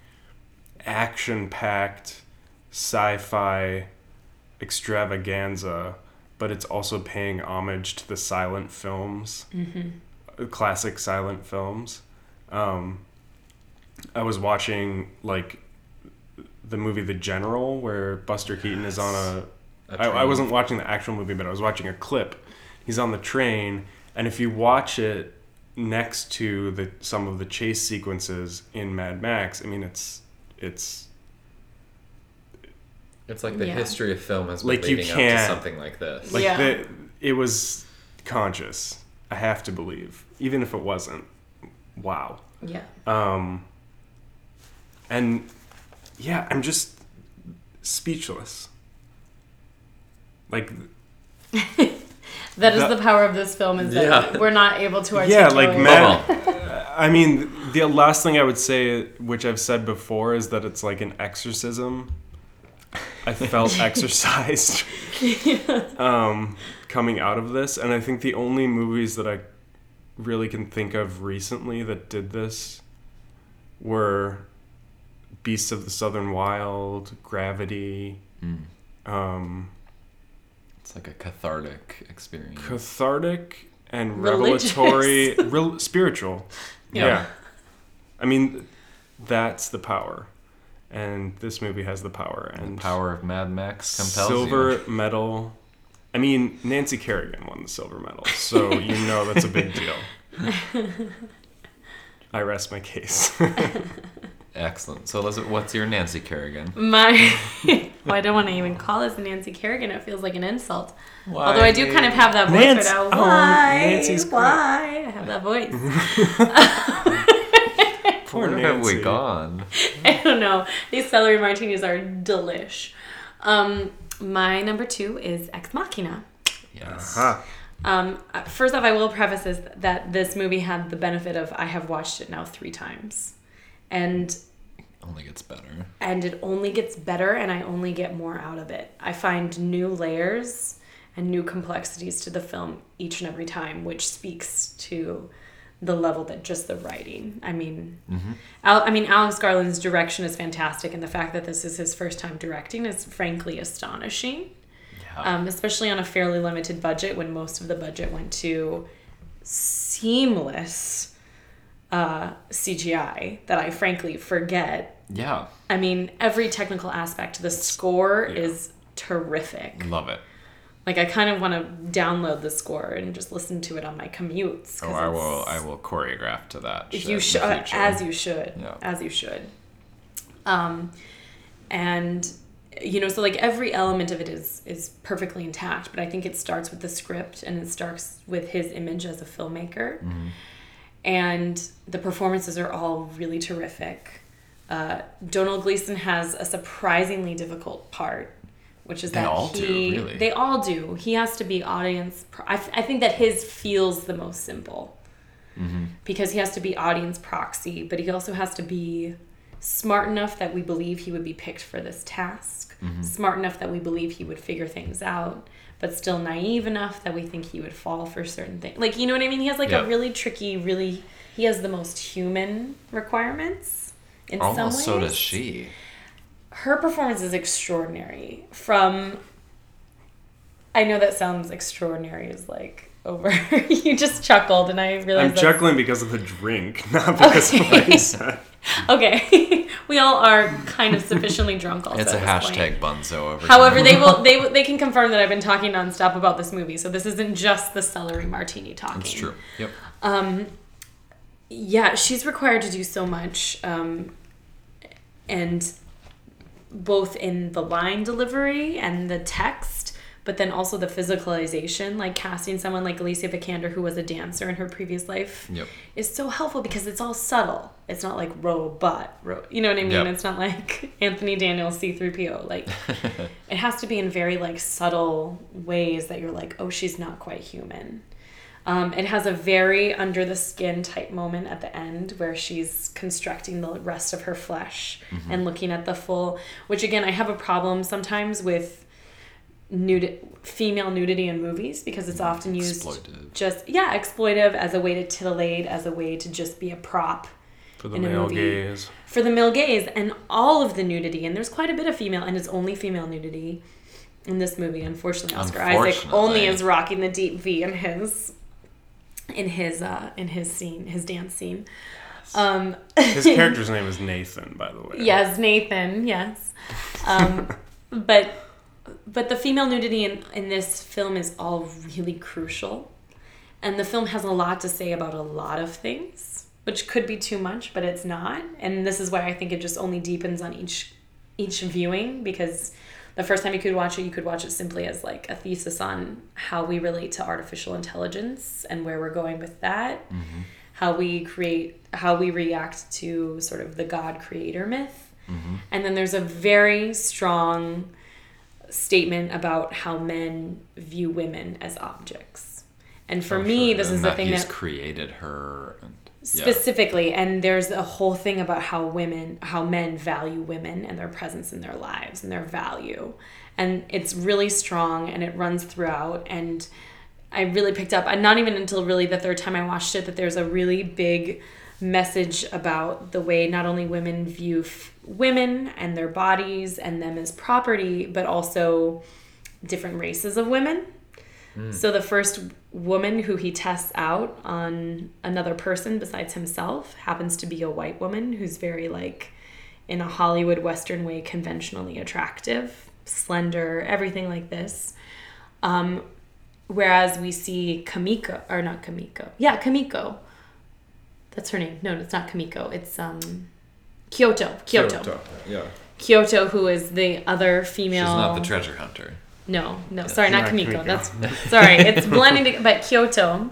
action-packed sci-fi extravaganza, but it's also paying homage to the silent films, mm-hmm. classic silent films. Um, I was watching, like, the movie The General, where Buster Keaton yes. is on a... a I, I wasn't watching the actual movie, but I was watching a clip. He's on the train, and if you watch it next to the some of the chase sequences in Mad Max, I mean, it's... It's it's like the yeah. history of film has been like leading up to something like this. Like yeah. the, it was conscious, I have to believe. Even if it wasn't. Wow. Yeah. Um. And... yeah, I'm just speechless. Like... that is the, the power of this film, is that yeah. we're not able to articulate. Yeah, like, man, I mean, the last thing I would say, which I've said before, is that it's like an exorcism. I felt exorcised yeah. um, coming out of this. And I think the only movies that I really can think of recently that did this were... Beasts of the Southern Wild, Gravity. Mm. Um, it's like a cathartic experience. Cathartic and religious. Revelatory, real, spiritual. Yeah. yeah. I mean, that's the power. And this movie has the power. And, and the power of Mad Max compels silver you. Silver medal. I mean, Nancy Kerrigan won the silver medal, so you know that's a big deal. I rest my case. Excellent. So, Elizabeth, what's your Nancy Kerrigan? My, well, I don't want to even call this a Nancy Kerrigan. It feels like an insult. Why? Although I do kind of have that voice Nance, right now. Why? Oh, why? I have that voice. Poor Nancy. Where have we gone? I don't know. These celery martinis are delish. Um, my number two is Ex Machina. Yes. Uh-huh. Um, first off, I will preface this, that this movie had the benefit of I have watched it now three times. And only gets better. And it only gets better, and I only get more out of it. I find new layers and new complexities to the film each and every time, which speaks to the level that just the writing. I mean, mm-hmm. Al- I mean, Alex Garland's direction is fantastic, and the fact that this is his first time directing is frankly astonishing. Yeah. Um, especially on a fairly limited budget, when most of the budget went to seamless. Uh, C G I that I frankly forget. Yeah. I mean, every technical aspect. The score yeah. is terrific. Love it. Like, I kind of want to download the score and just listen to it on my commutes. Oh, I will. I will choreograph to that. If you should, uh, as you should, yeah. as you should. Um, and you know, so like every element of it is is perfectly intact. But I think it starts with the script, and it starts with his image as a filmmaker. Mm-hmm. And the performances are all really terrific. Uh, Domhnall Gleeson has a surprisingly difficult part, which is they that all he... Do, really. They all do. He has to be audience... Pro- I, f- I think that his feels the most simple. Mm-hmm. Because he has to be audience proxy, but he also has to be smart enough that we believe he would be picked for this task, mm-hmm. smart enough that we believe he would figure things out, but still naive enough that we think he would fall for certain things. Like, you know what I mean? He has, like, yep. a really tricky, really... He has the most human requirements in Almost some ways. So does she. Her performance is extraordinary. From... I know that sounds extraordinary is, like, over... you just chuckled, and I realized I'm that's... chuckling because of the drink, not because okay. of what you said. Okay, we all are kind of sufficiently drunk. Also, it's a hashtag bunzo over here. However, they will they they can confirm that I've been talking nonstop about this movie, so this isn't just the celery martini talking. That's true. Yep. Um, yeah, she's required to do so much, um, and both in the line delivery and the text, but then also the physicalization, like casting someone like Alicia Vikander, who was a dancer in her previous life, yep. is so helpful because it's all subtle. It's not like robot, ro- you know what I mean? Yep. It's not like Anthony Daniels C three P O. Like it has to be in very like subtle ways that you're like, oh, she's not quite human. Um, it has a very under the skin type moment at the end where she's constructing the rest of her flesh mm-hmm. and looking at the full, which again, I have a problem sometimes with nude female nudity in movies because it's often used exploitive. just, yeah, exploitive as a way to titillate, as a way to just be a prop. For the male gaze. For the male gaze and all of the nudity. And there's quite a bit of female, and it's only female nudity in this movie. Unfortunately, Oscar Unfortunately. Isaac only is rocking the deep V in his... In his uh, in his scene, his dance scene. Yes. Um, his character's name is Nathan, by the way. Yes, Nathan. Yes, um, but but the female nudity in, in this film is all really crucial, and the film has a lot to say about a lot of things, which could be too much, but it's not. And this is why I think it just only deepens on each each viewing because. The first time you could watch it, you could watch it simply as like a thesis on how we relate to artificial intelligence and where we're going with that, mm-hmm. how we create, how we react to sort of the God creator myth. Mm-hmm. And then there's a very strong statement about how men view women as objects. And for oh, me, sure. this and is that the thing he's that created her and, yeah. specifically. And there's a whole thing about how women, how men value women and their presence in their lives and their value. And it's really strong and it runs throughout. And I really picked up, and not even until really the third time I watched it, that there's a really big message about the way not only women view f- women and their bodies and them as property, but also different races of women. Mm. So the first woman who he tests out on another person besides himself happens to be a white woman who's very, like, in a Hollywood Western way, conventionally attractive, slender, everything like this. Um, whereas we see Kamiko, or not Kamiko. Yeah, Kamiko. That's her name. No, it's not Kamiko. It's um, Kyoto. Kyoto. Kyoto, yeah. Kyoto, who is the other female. She's not the treasure hunter. No, no, sorry, not Kamiko. That's sorry, it's blending. But Kyoto,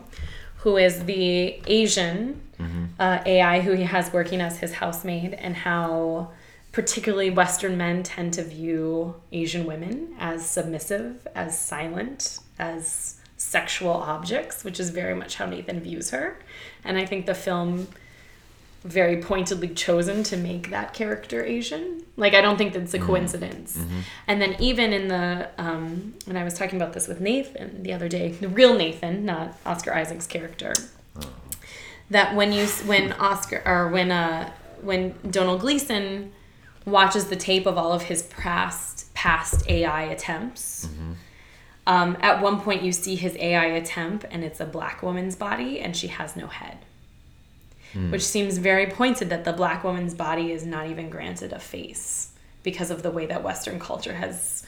who is the Asian mm-hmm. uh, A I who he has working as his housemaid, and how particularly Western men tend to view Asian women as submissive, as silent, as sexual objects, which is very much how Nathan views her. And I think the film very pointedly chosen to make that character Asian. Like, I don't think that's a coincidence. Mm-hmm. And then even in the, um, and I was talking about this with Nathan the other day, the real Nathan, not Oscar Isaac's character, oh. that when you, when Oscar, or when, uh, when Domhnall Gleeson watches the tape of all of his past, past A I attempts, mm-hmm. um, at one point you see his A I attempt and it's a black woman's body and she has no head. Mm. Which seems very pointed that the black woman's body is not even granted a face because of the way that Western culture has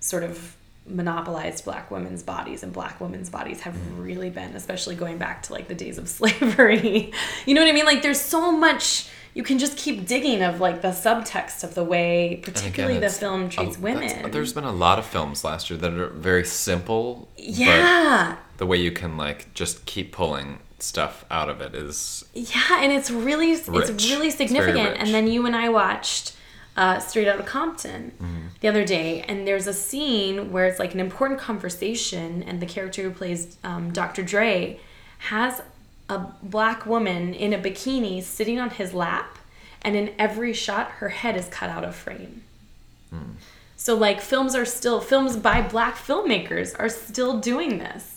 sort of monopolized black women's bodies, and black women's bodies have mm. really been, especially going back to like the days of slavery. You know what I mean? Like there's so much you can just keep digging of like the subtext of the way particularly again, the film treats a, women. There's been a lot of films last year that are very simple. Yeah. But the way you can like just keep pulling stuff out of it is yeah and it's really rich. It's really significant. It's and then you and I watched uh Straight Outta Compton mm-hmm. the other day, and there's a scene where it's like an important conversation and the character who plays um Doctor Dre has a black woman in a bikini sitting on his lap, and in every shot her head is cut out of frame. mm. So like films are still films by black filmmakers are still doing this,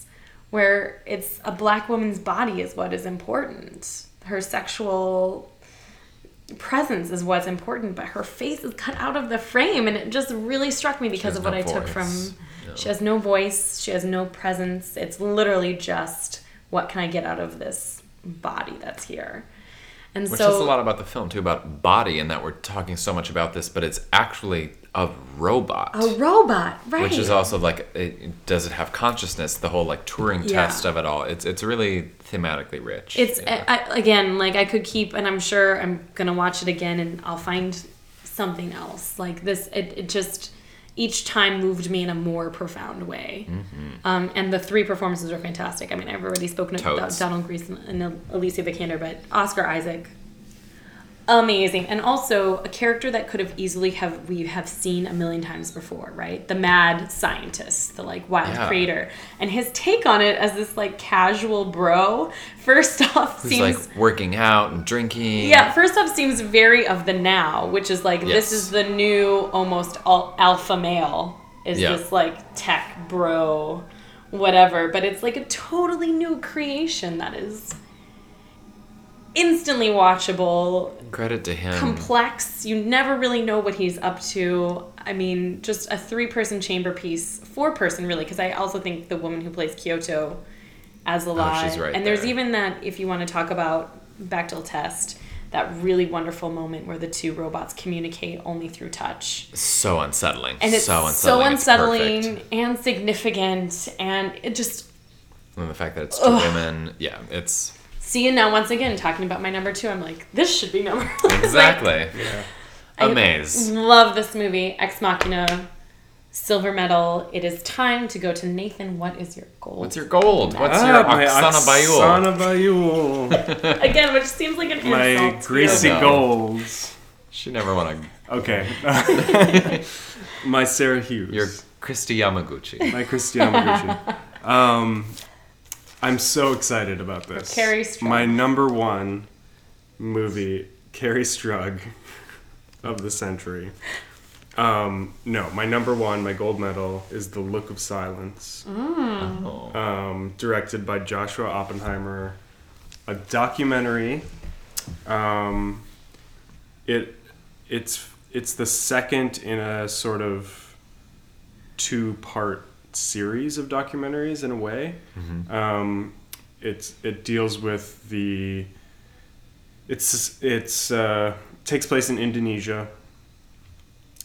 where it's a black woman's body is what is important. Her sexual presence is what's important, but her face is cut out of the frame. And it just really struck me because of what I took from... Yeah. She has no voice. She has no presence. It's literally just, what can I get out of this body that's here? And so, which is a lot about the film, too, about body, and that we're talking so much about this, but it's actually... A robot. A robot, right. Which is also like, it, does it have consciousness? The whole like Turing yeah. test of it all. It's it's really thematically rich. It's, yeah. I, I, again, like I could keep, and I'm sure I'm going to watch it again and I'll find something else. Like this, it, it just, each time moved me in a more profound way. Mm-hmm. Um, and the three performances were fantastic. I mean, I've already spoken Totes. about Domhnall Gleeson and Alicia Vikander, but Oscar Isaac, amazing. And also a character that could have easily have we have seen a million times before, right? The mad scientist, the like wild yeah. creator. And his take on it as this like casual bro, first off Who's seems... like working out and drinking. Yeah, first off seems very of the now, which is like yes. this is the new almost all alpha male is yeah. this like tech bro, whatever. But it's like a totally new creation that is... instantly watchable. Credit to him. Complex. You never really know what he's up to. I mean, just a three-person chamber piece. Four-person, really, because I also think the woman who plays Kyoto as a lot. Oh, she's right and there. There's even that, if you want to talk about Bechdel test, that really wonderful moment where the two robots communicate only through touch. So unsettling. And it's so unsettling, so unsettling it's and significant. And it just... And the fact that it's two ugh. women. Yeah, it's... See, and now once again, talking about my number two, I'm like, this should be number one. Exactly. Like, yeah. Amazed. I love this movie, Ex Machina, silver medal. It is time to go to Nathan. What is your gold? What's your gold? What's ah, your Oksana Bayul? Oksana Bayul. Again, which seems like an my insult. My Gracie Golds. She never won a... Okay. My Sarah Hughes. Your Christy Yamaguchi. My Christy Yamaguchi. Um... I'm so excited about this. Carrie Strug. My number one movie, Carrie Strug of the century. Um, no, my number one, my gold medal, is The Look of Silence. Mm. Oh. Um, directed by Joshua Oppenheimer. A documentary. Um, it it's it's the second in a sort of two-part series of documentaries in a way. Mm-hmm. Um, it's it deals with the it's it's uh, takes place in Indonesia.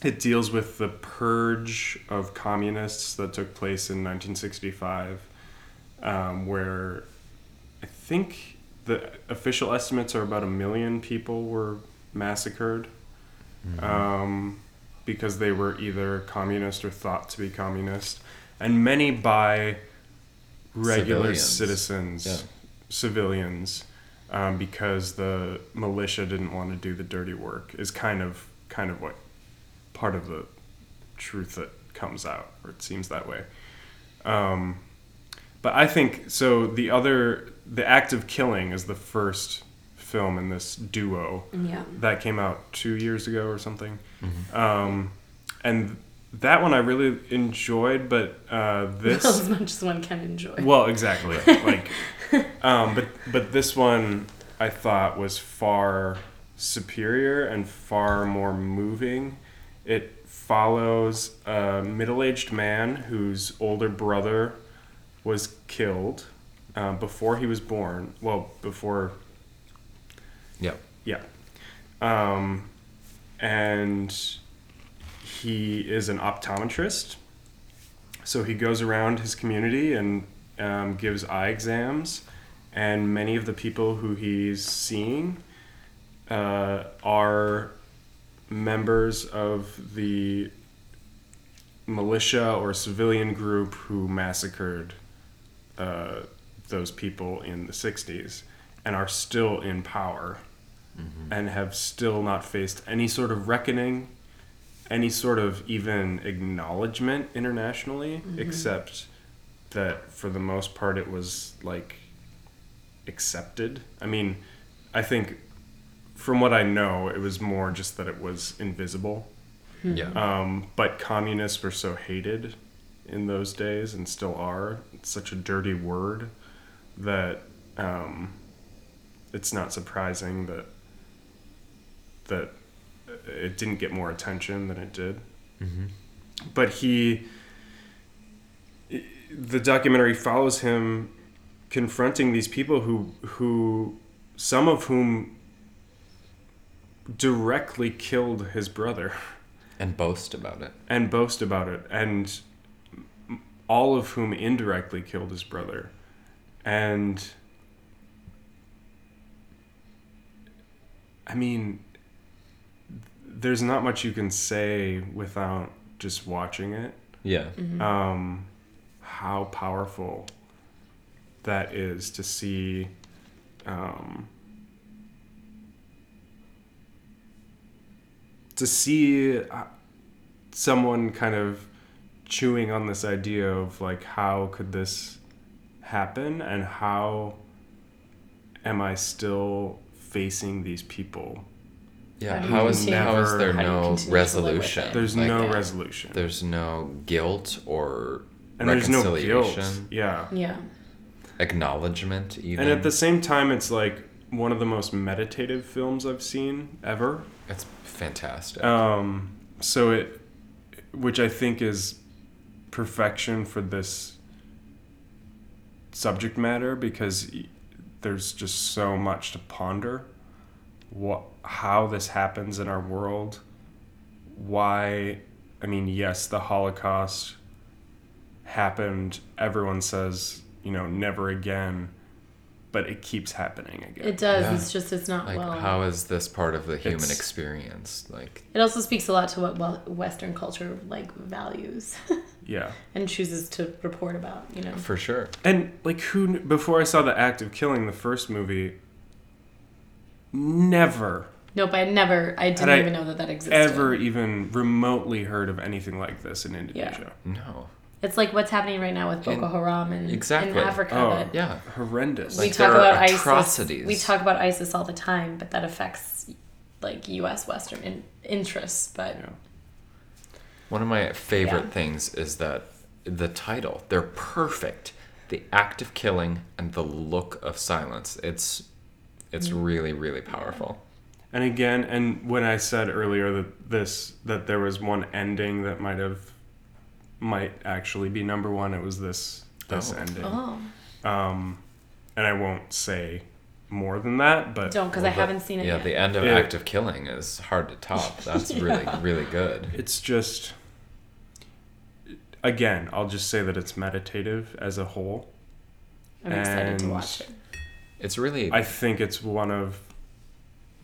It deals with the purge of communists that took place in nineteen sixty-five, um, where I think the official estimates are about a million people were massacred. Mm-hmm. Um, because they were either communist or thought to be communist. And many by regular civilians. citizens, yeah. civilians, um, because the militia didn't want to do the dirty work. Is kind of kind of what part of the truth that comes out, or it seems that way. Um, but I think so. The other, the act of killing, is the first film in this duo yeah. that came out two years ago or something, mm-hmm. um, and. That one I really enjoyed, but uh, this... Well, as much as one can enjoy. Well, exactly. like, um, but but this one I thought was far superior and far more moving. It follows a middle-aged man whose older brother was killed uh, before he was born. Well, before... Yeah. Yeah. Um, and... He is an optometrist, so he goes around his community and um, gives eye exams, and many of the people who he's seeing uh, are members of the militia or civilian group who massacred uh, those people in the sixties and are still in power, mm-hmm. and have still not faced any sort of reckoning, any sort of even acknowledgement internationally, mm-hmm. except that for the most part it was like accepted. I mean, I think from what I know, it was more just that it was invisible. Yeah. Um, but communists were so hated in those days and still are. It's such a dirty word that um, it's not surprising that that. It didn't get more attention than it did. Mm-hmm. But he... The documentary follows him confronting these people who... who some of whom directly killed his brother. And boast about it. And boast about it. And all of whom indirectly killed his brother. And... I mean... There's not much you can say without just watching it. Yeah. Mm-hmm. Um, how powerful that is to see um, to see uh, someone kind of chewing on this idea of like, how could this happen, and how am I still facing these people? Yeah, how, how is never, how is there no resolution? There's like no that. resolution. There's no guilt or and reconciliation. There's no guilt. Yeah. Yeah. Acknowledgement even. And at the same time, it's like one of the most meditative films I've seen ever. It's fantastic. Um, so it, which I think is perfection for this subject matter, because there's just so much to ponder. What, how this happens in our world, why, I mean, yes, the Holocaust happened, everyone says, you know, never again, but it keeps happening again. It does, yeah. It's just, it's not like, well. How is this part of the human it's, experience? Like, it also speaks a lot to what Western culture, like, values. Yeah. And chooses to report about, you know. For sure. And, like, who, before I saw The Act of Killing, the first movie, Never. Nope, I never. I didn't I even know that that existed. Ever even remotely heard of anything like this in Indonesia? Yeah. No. It's like what's happening right now with Boko Haram and exactly. in Africa. Oh, yeah, horrendous. Like, we talk about atrocities. ISIS. We talk about ISIS all the time, but that affects like U S Western in- interests. But yeah. One of my favorite yeah. things is that the title. They're perfect. The act of killing and the look of silence. It's. It's really, really powerful. And again, and when I said earlier that this, that there was one ending that might have, might actually be number one, it was this, this oh. ending. Oh. Um, and I won't say more than that, but. Don't, because well, I the, haven't seen it yeah, yet. Yeah, the end of it, Act of Killing is hard to top. That's yeah. really, really good. It's just, again, I'll just say that it's meditative as a whole. I'm and excited to watch it. It's really... I think it's one of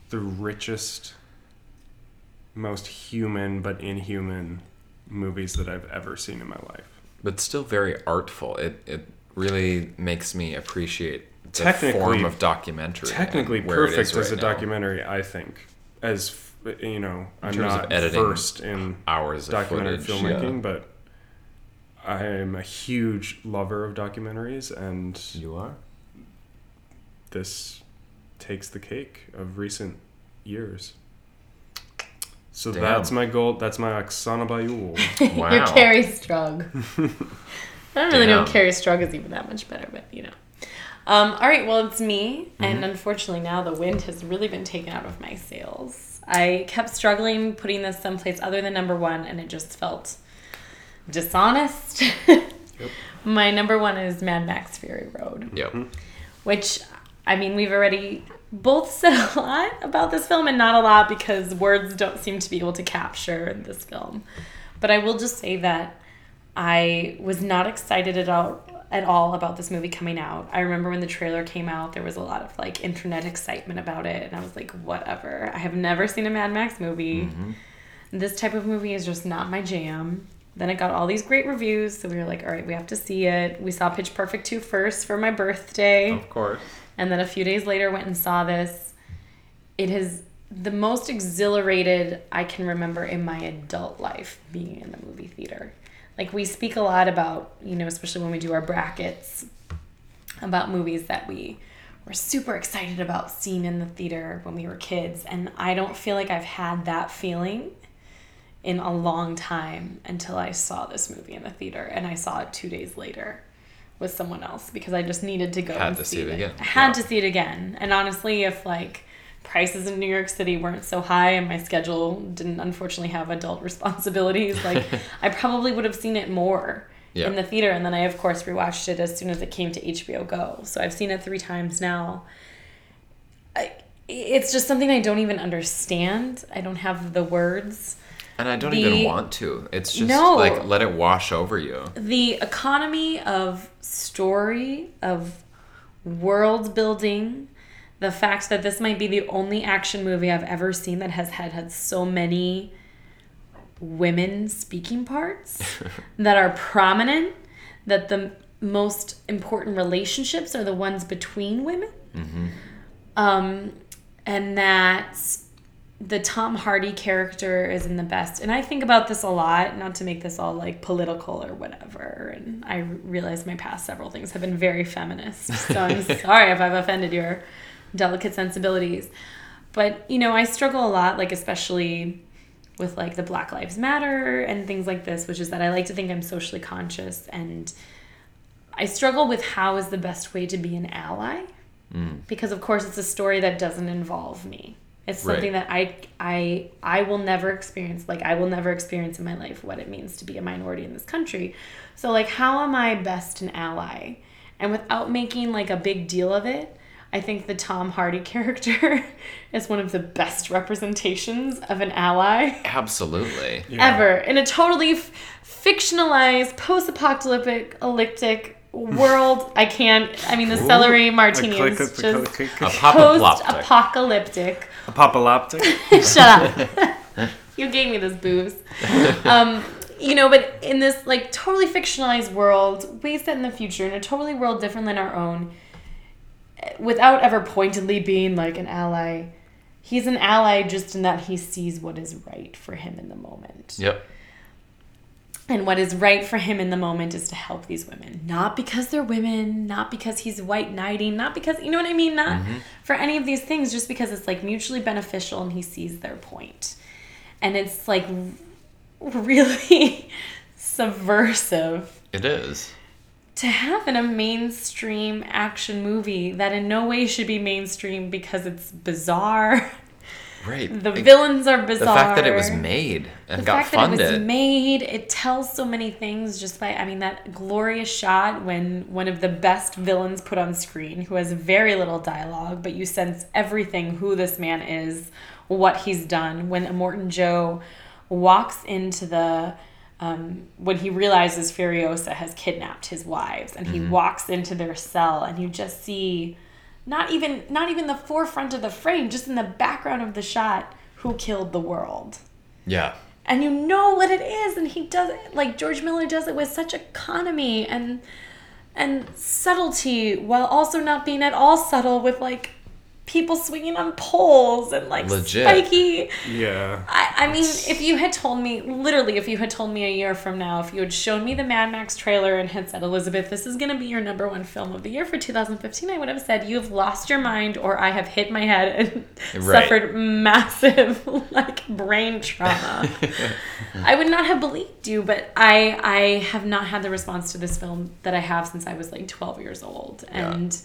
the richest, most human but inhuman movies that I've ever seen in my life. But still very artful. It it really makes me appreciate the form of documentary. Technically perfect as a documentary, I think. As, you know, I'm not versed in documentary filmmaking, but I am a huge lover of documentaries, and... You are? This takes the cake of recent years. So Damn. that's my goal. That's my Oksana Bayul. Wow. Your Carrie Strug. I don't really Damn. know if Carrie Strug is even that much better, but you know. Um, all right, well, it's me. Mm-hmm. And unfortunately now the wind has really been taken out of my sails. I kept struggling putting this someplace other than number one, and it just felt dishonest. Yep. My number one is Mad Max Fury Road. Yep. Which... I mean, we've already both said a lot about this film, and not a lot because words don't seem to be able to capture this film. But I will just say that I was not excited at all at all about this movie coming out. I remember when the trailer came out, there was a lot of like internet excitement about it, and I was like, whatever. I have never seen a Mad Max movie. Mm-hmm. This type of movie is just not my jam. Then it got all these great reviews, so we were like, all right, we have to see it. We saw Pitch Perfect two first for my birthday. Of course. And then a few days later went and saw this. It is the most exhilarated I can remember in my adult life being in the movie theater. Like, we speak a lot about, you know, especially when we do our brackets, about movies that we were super excited about seeing in the theater when we were kids. And I don't feel like I've had that feeling in a long time until I saw this movie in the theater. And I saw it two days later with someone else, because I just needed to go had and to see it again. I had yeah. to see it again. And honestly, if like prices in New York City weren't so high and my schedule didn't unfortunately have adult responsibilities, like I probably would have seen it more yeah. in the theater. And then I of course rewatched it as soon as it came to H B O Go. So I've seen it three times now. I, it's just something I don't even understand. I don't have the words. And I don't the, even want to. It's just no, like, let it wash over you. The economy of story, of world building, the fact that this might be the only action movie I've ever seen that has had, had so many women speaking parts that are prominent, that the most important relationships are the ones between women. Mm-hmm. Um, and that the Tom Hardy character is in the best. And I think about this a lot, not to make this all like political or whatever. And I realize my past several things have been very feminist. So I'm sorry if I've offended your delicate sensibilities. But, you know, I struggle a lot, like especially with like the Black Lives Matter and things like this, which is that I like to think I'm socially conscious, and I struggle with how is the best way to be an ally, mm. because of course it's a story that doesn't involve me. It's something right. that I I I will never experience, like I will never experience in my life what it means to be a minority in this country. So like, how am I best an ally? And without making like a big deal of it, I think the Tom Hardy character is one of the best representations of an ally. Absolutely. Yeah. Ever. In a totally f- fictionalized, post-apocalyptic, elliptic world. I can't, I mean, the Ooh, celery martini is just post-apocalyptic. Apocalyptic? Shut up. You gave me this booze. Um, you know, but in this, like, totally fictionalized world, we set in the future, in a totally world different than our own, without ever pointedly being like an ally, he's an ally just in that he sees what is right for him in the moment. Yep. And what is right for him in the moment is to help these women. Not because they're women, not because he's white knighting, not because, you know what I mean? Not mm-hmm. for any of these things, just because it's like mutually beneficial and he sees their point. And it's like really subversive. It is. To have in a mainstream action movie that in no way should be mainstream because it's bizarre. Right. The it, villains are bizarre. The fact that it was made and the got fact funded. That it was made. It tells so many things just by, I mean, that glorious shot when one of the best villains put on screen, who has very little dialogue, but you sense everything, who this man is, what he's done. When Morton Joe walks into the... Um, when he realizes Furiosa has kidnapped his wives, and he mm-hmm. walks into their cell, and you just see not even not even the forefront of the frame, just in the background of the shot, who killed the world. Yeah. And you know what it is, and he does it, like George Miller does it with such economy and and subtlety, while also not being at all subtle with like people swinging on poles and like legit. Spiky. Yeah. I, I mean, if you had told me, literally, if you had told me a year from now, if you had shown me the Mad Max trailer and had said, Elizabeth, this is going to be your number one film of the year for two thousand fifteen, I would have said, you have lost your mind, or I have hit my head and right. suffered massive like brain trauma. I would not have believed you, but I I have not had the response to this film that I have since I was like twelve years old. Yeah. And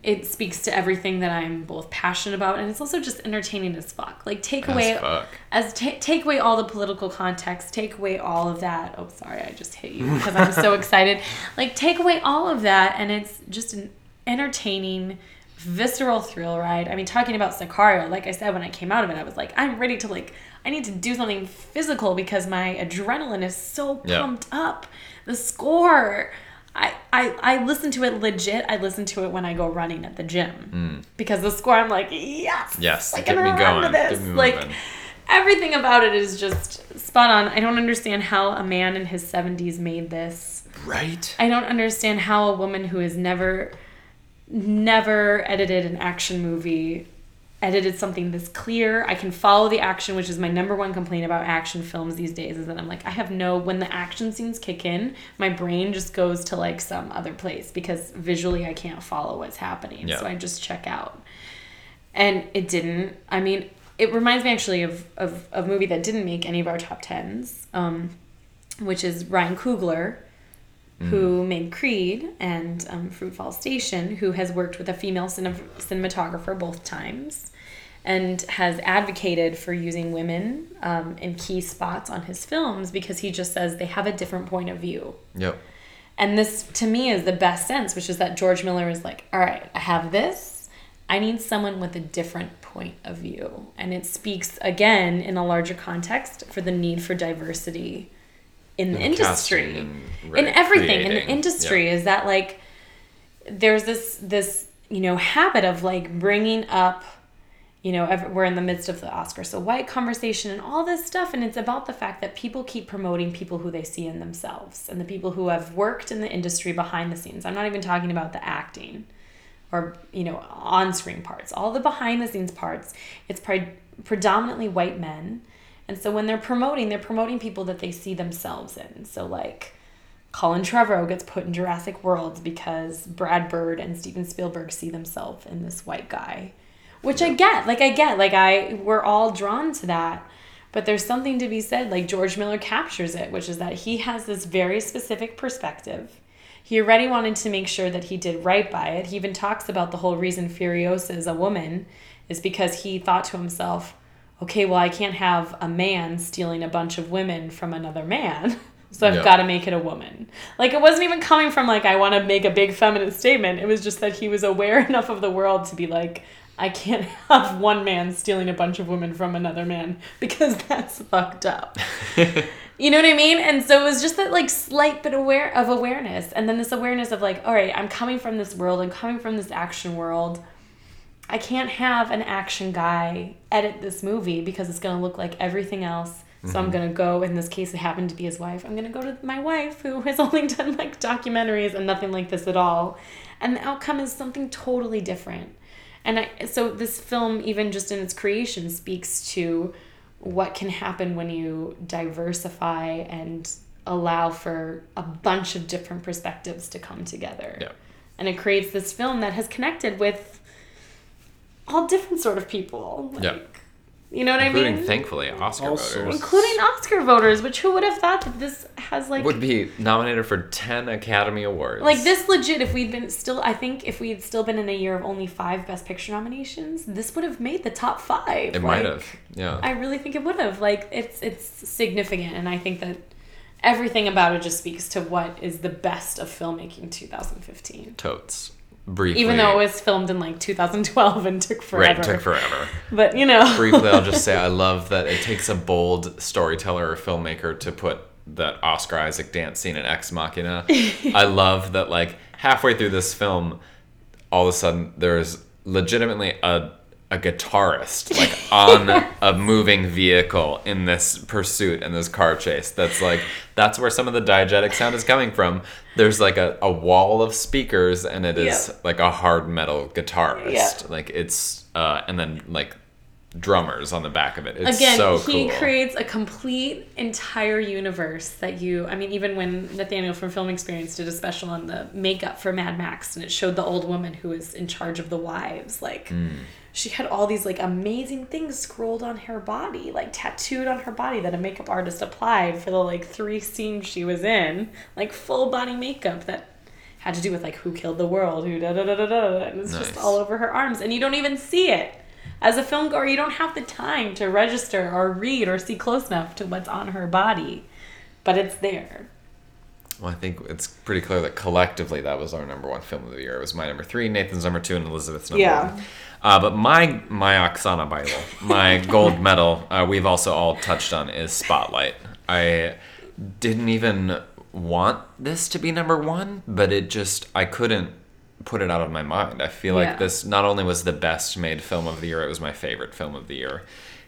it speaks to everything that I'm both passionate about, and it's also just entertaining as fuck. Like, take as away fuck. as t- take away all the political context, take away all of that. Oh, sorry, I just hit you because I'm so excited. Like, take away all of that, and it's just an entertaining, visceral thrill ride. I mean, talking about Sicario, like I said, when I came out of it, I was like, I'm ready to like, I need to do something physical because my adrenaline is so pumped yep. up. The score. I, I, I listen to it legit. I listen to it when I go running at the gym. Mm. Because the score, I'm like, yes! Yes, I can get me run going. This. Get me like, moving. Everything about it is just spot on. I don't understand how a man in his seventies made this. Right? I don't understand how a woman who has never, never edited an action movie edited something this clear. I can follow the action, which is my number one complaint about action films these days, is that I'm like, I have no, when the action scenes kick in, my brain just goes to like some other place because visually I can't follow what's happening. Yeah. So I just check out. And it didn't. I mean, it reminds me actually of, of, of a movie that didn't make any of our top tens, um, which is Ryan Coogler, Mm. who made Creed and um, Fruitvale Station, who has worked with a female cin- cinematographer both times and has advocated for using women um, in key spots on his films because he just says they have a different point of view. Yep. And this, to me, is the best sense, which is that George Miller is like, all right, I have this. I need someone with a different point of view. And it speaks, again, in a larger context for the need for diversity in the industry, and, right, in everything creating. In the industry yeah. is that like there's this this you know habit of like bringing up you know, every, we're in the midst of the Oscar so white conversation and all this stuff. And it's about the fact that people keep promoting people who they see in themselves and the people who have worked in the industry behind the scenes. I'm not even talking about the acting or, you know, on-screen parts, all the behind the scenes parts. It's pre- predominantly white men. And so when they're promoting, they're promoting people that they see themselves in. So like Colin Trevorrow gets put in Jurassic World because Brad Bird and Steven Spielberg see themselves in this white guy, which I get, like I get, like I, we're all drawn to that, but there's something to be said, like George Miller captures it, which is that he has this very specific perspective. He already wanted to make sure that he did right by it. He even talks about the whole reason Furiosa is a woman is because he thought to himself, okay, well, I can't have a man stealing a bunch of women from another man, so I've yeah. got to make it a woman. Like, it wasn't even coming from, like, I want to make a big feminist statement. It was just that he was aware enough of the world to be like, I can't have one man stealing a bunch of women from another man because that's fucked up. You know what I mean? And so it was just that, like, slight bit aware of awareness. And then this awareness of, like, all right, I'm coming from this world. I'm coming from this action world. I can't have an action guy edit this movie because it's going to look like everything else. So mm-hmm. I'm going to go, in this case, it happened to be his wife. I'm going to go to my wife who has only done, like, documentaries and nothing like this at all. And the outcome is something totally different. And I, so this film, even just in its creation, speaks to what can happen when you diversify and allow for a bunch of different perspectives to come together. Yeah. And it creates this film that has connected with all different sort of people. Like, yeah. You know what I mean? Including, thankfully, Oscar voters. Including Oscar voters, which who would have thought that this has, like... would be nominated for ten Academy Awards. Like, this legit, if we'd been still... I think if we'd still been in a year of only five Best Picture nominations, this would have made the top five. It like, might have, yeah. I really think it would have. Like, it's it's significant, and I think that everything about it just speaks to what is the best of filmmaking two thousand fifteen. Totes. Briefly. Even though it was filmed in like two thousand twelve and took forever. Right, took forever. But, you know. Briefly, I'll just say I love that it takes a bold storyteller or filmmaker to put that Oscar Isaac dance scene in Ex Machina. I love that, like, halfway through this film, all of a sudden there's legitimately a a guitarist, like, on a moving vehicle in this pursuit and this car chase. That's like, that's where some of the diegetic sound is coming from. There's like a, a wall of speakers and it is yep. like a hard metal guitarist. Yep. Like it's, uh, and then like drummers on the back of it. It's Again, so cool. He creates a complete entire universe that you, I mean, even when Nathaniel from Film Experience did a special on the makeup for Mad Max and it showed the old woman who was in charge of the wives, like, mm. she had all these, like, amazing things scrolled on her body, like, tattooed on her body that a makeup artist applied for the, like, three scenes she was in. Like, full-body makeup that had to do with, like, who killed the world, who da-da-da-da-da, and it's nice. Just all over her arms. And you don't even see it. As a film goer, you don't have the time to register or read or see close enough to what's on her body. But it's there. Well, I think it's pretty clear that collectively that was our number one film of the year. It was my number three, Nathan's number two, and Elizabeth's number yeah. one. Uh, but my my Oksana Bible, my gold medal, uh, we've also all touched on, is Spotlight. I didn't even want this to be number one, but it just, I couldn't put it out of my mind. I feel yeah. like this not only was the best made film of the year, it was my favorite film of the year.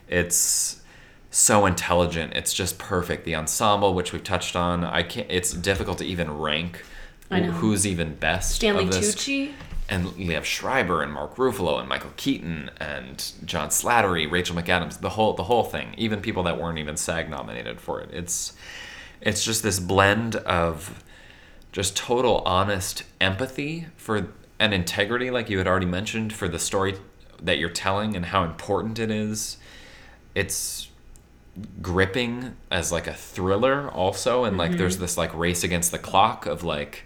It's so intelligent. It's just perfect. The ensemble, which we've touched on, I can't. It's difficult to even rank I know. who's even best. Stanley of this. Tucci. And we have Schreiber and Mark Ruffalo and Michael Keaton and John Slattery, Rachel McAdams, the whole the whole thing. Even people that weren't even SAG nominated for it. It's it's just this blend of just total honest empathy for and integrity, like you had already mentioned, for the story that you're telling and how important it is. It's gripping as like a thriller also, and like mm-hmm. there's this like race against the clock of like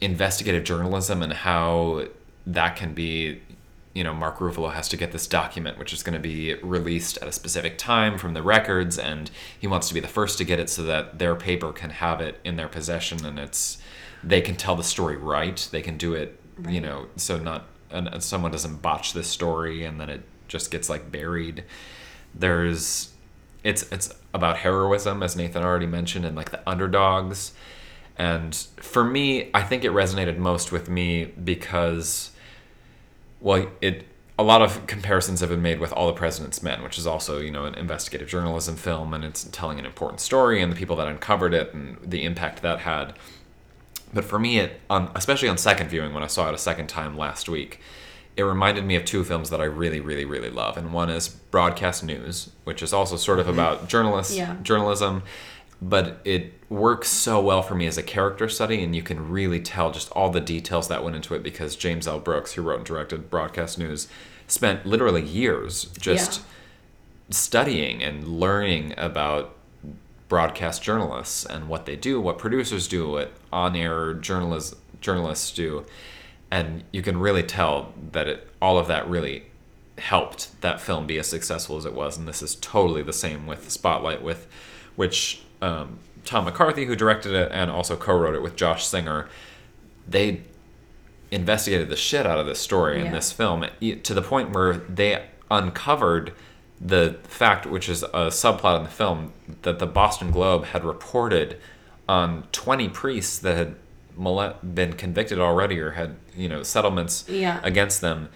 investigative journalism and how that can be, you know, Mark Ruffalo has to get this document which is going to be released at a specific time from the records, and he wants to be the first to get it so that their paper can have it in their possession and it's they can tell the story right. They can do it, right. You know, so not and someone doesn't botch this story and then it just gets like buried. There's it's it's about heroism, as Nathan already mentioned, and like the underdogs. And for me, I think it resonated most with me because, well, it a lot of comparisons have been made with All the President's Men, which is also, you know, an investigative journalism film, and it's telling an important story and the people that uncovered it and the impact that had. But for me, it on, especially on second viewing, when I saw it a second time last week, it reminded me of two films that I really, really, really love. And one is Broadcast News, which is also sort of about journalists, yeah. journalism, but it works so well for me as a character study, and you can really tell just all the details that went into it, because James L. Brooks, who wrote and directed Broadcast News, spent literally years just yeah. studying and learning about broadcast journalists and what they do, what producers do, what on-air journalists journalists do. And you can really tell that it, all of that really helped that film be as successful as it was. And this is totally the same with Spotlight, with which um, Tom McCarthy, who directed it and also co-wrote it with Josh Singer, they investigated the shit out of this story yeah. in this film, to the point where they uncovered the fact, which is a subplot in the film, that the Boston Globe had reported on twenty priests that had been convicted already or had, you know, settlements yeah. against them,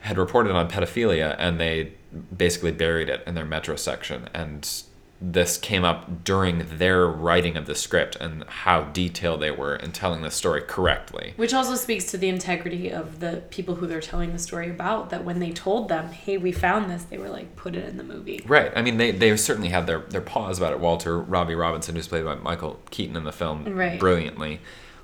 had reported on pedophilia, and they basically buried it in their Metro section. And this came up during their writing of the script and how detailed they were in telling the story correctly. Which also speaks to the integrity of the people who they're telling the story about, that when they told them, hey, we found this, they were like, put it in the movie. Right. I mean, they, they certainly had their, their paws about it. Walter Robbie Robinson, who's played by Michael Keaton in the film right. brilliantly,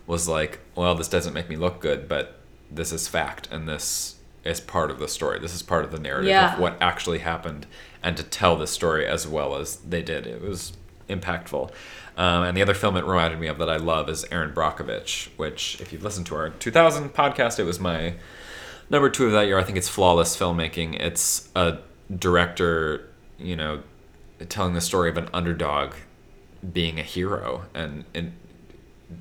was like, well, this doesn't make me look good, but this is fact, and this is part of the story. This is part of the narrative yeah. of what actually happened, and to tell the story as well as they did. It was impactful. Um, and the other film it reminded me of that I love is Erin Brockovich, which, if you've listened to our two thousand podcast, it was my number two of that year. I think it's flawless filmmaking. It's a director, you know, telling the story of an underdog being a hero and, and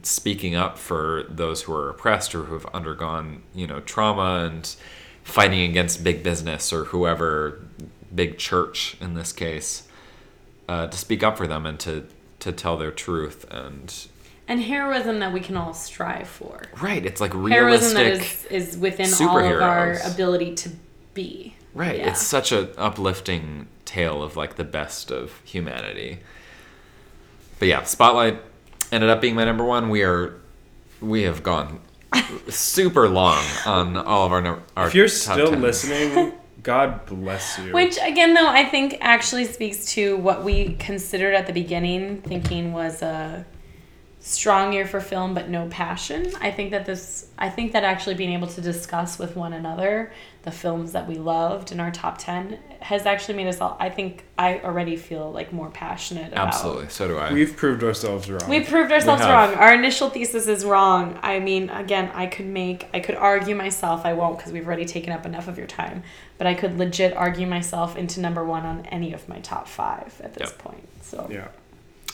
speaking up for those who are oppressed or who have undergone, you know, trauma, and fighting against big business or whoever, big church in this case, uh, to speak up for them and to, to tell their truth. And and heroism that we can all strive for. Right. It's like realistic heroism that is, is within all of our ability to be. Right. Yeah. It's such an uplifting tale of like the best of humanity. But yeah, Spotlight ended up being my number one. We are, we have gone super long on all of our our. If you're still ten. Listening, God bless you. Which again, though, I think actually speaks to what we considered at the beginning, thinking was a strong year for film, but no passion. I think that this, I think that actually being able to discuss with one another the films that we loved in our top ten has actually made us all, I think I already feel like more passionate about. Absolutely. So do I. We've proved ourselves wrong. We've proved ourselves we wrong. Our initial thesis is wrong. I mean, again, I could make, I could argue myself. I won't, because we've already taken up enough of your time, but I could legit argue myself into number one on any of my top five at this yep. point. So yeah.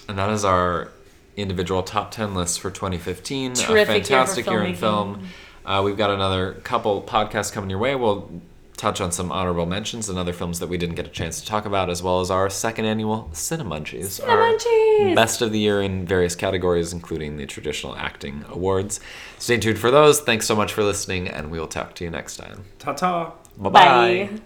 And that is our individual top ten lists for twenty fifteen. Terrific. A fantastic year, year in film. Uh, we've got another couple podcasts coming your way. We'll touch on some honorable mentions and other films that we didn't get a chance to talk about, as well as our second annual Cinemunchies. Cinemunchies! Best of the year in various categories, including the traditional acting awards. Stay tuned for those. Thanks so much for listening, and we will talk to you next time. Ta-ta! Bye-bye! Bye.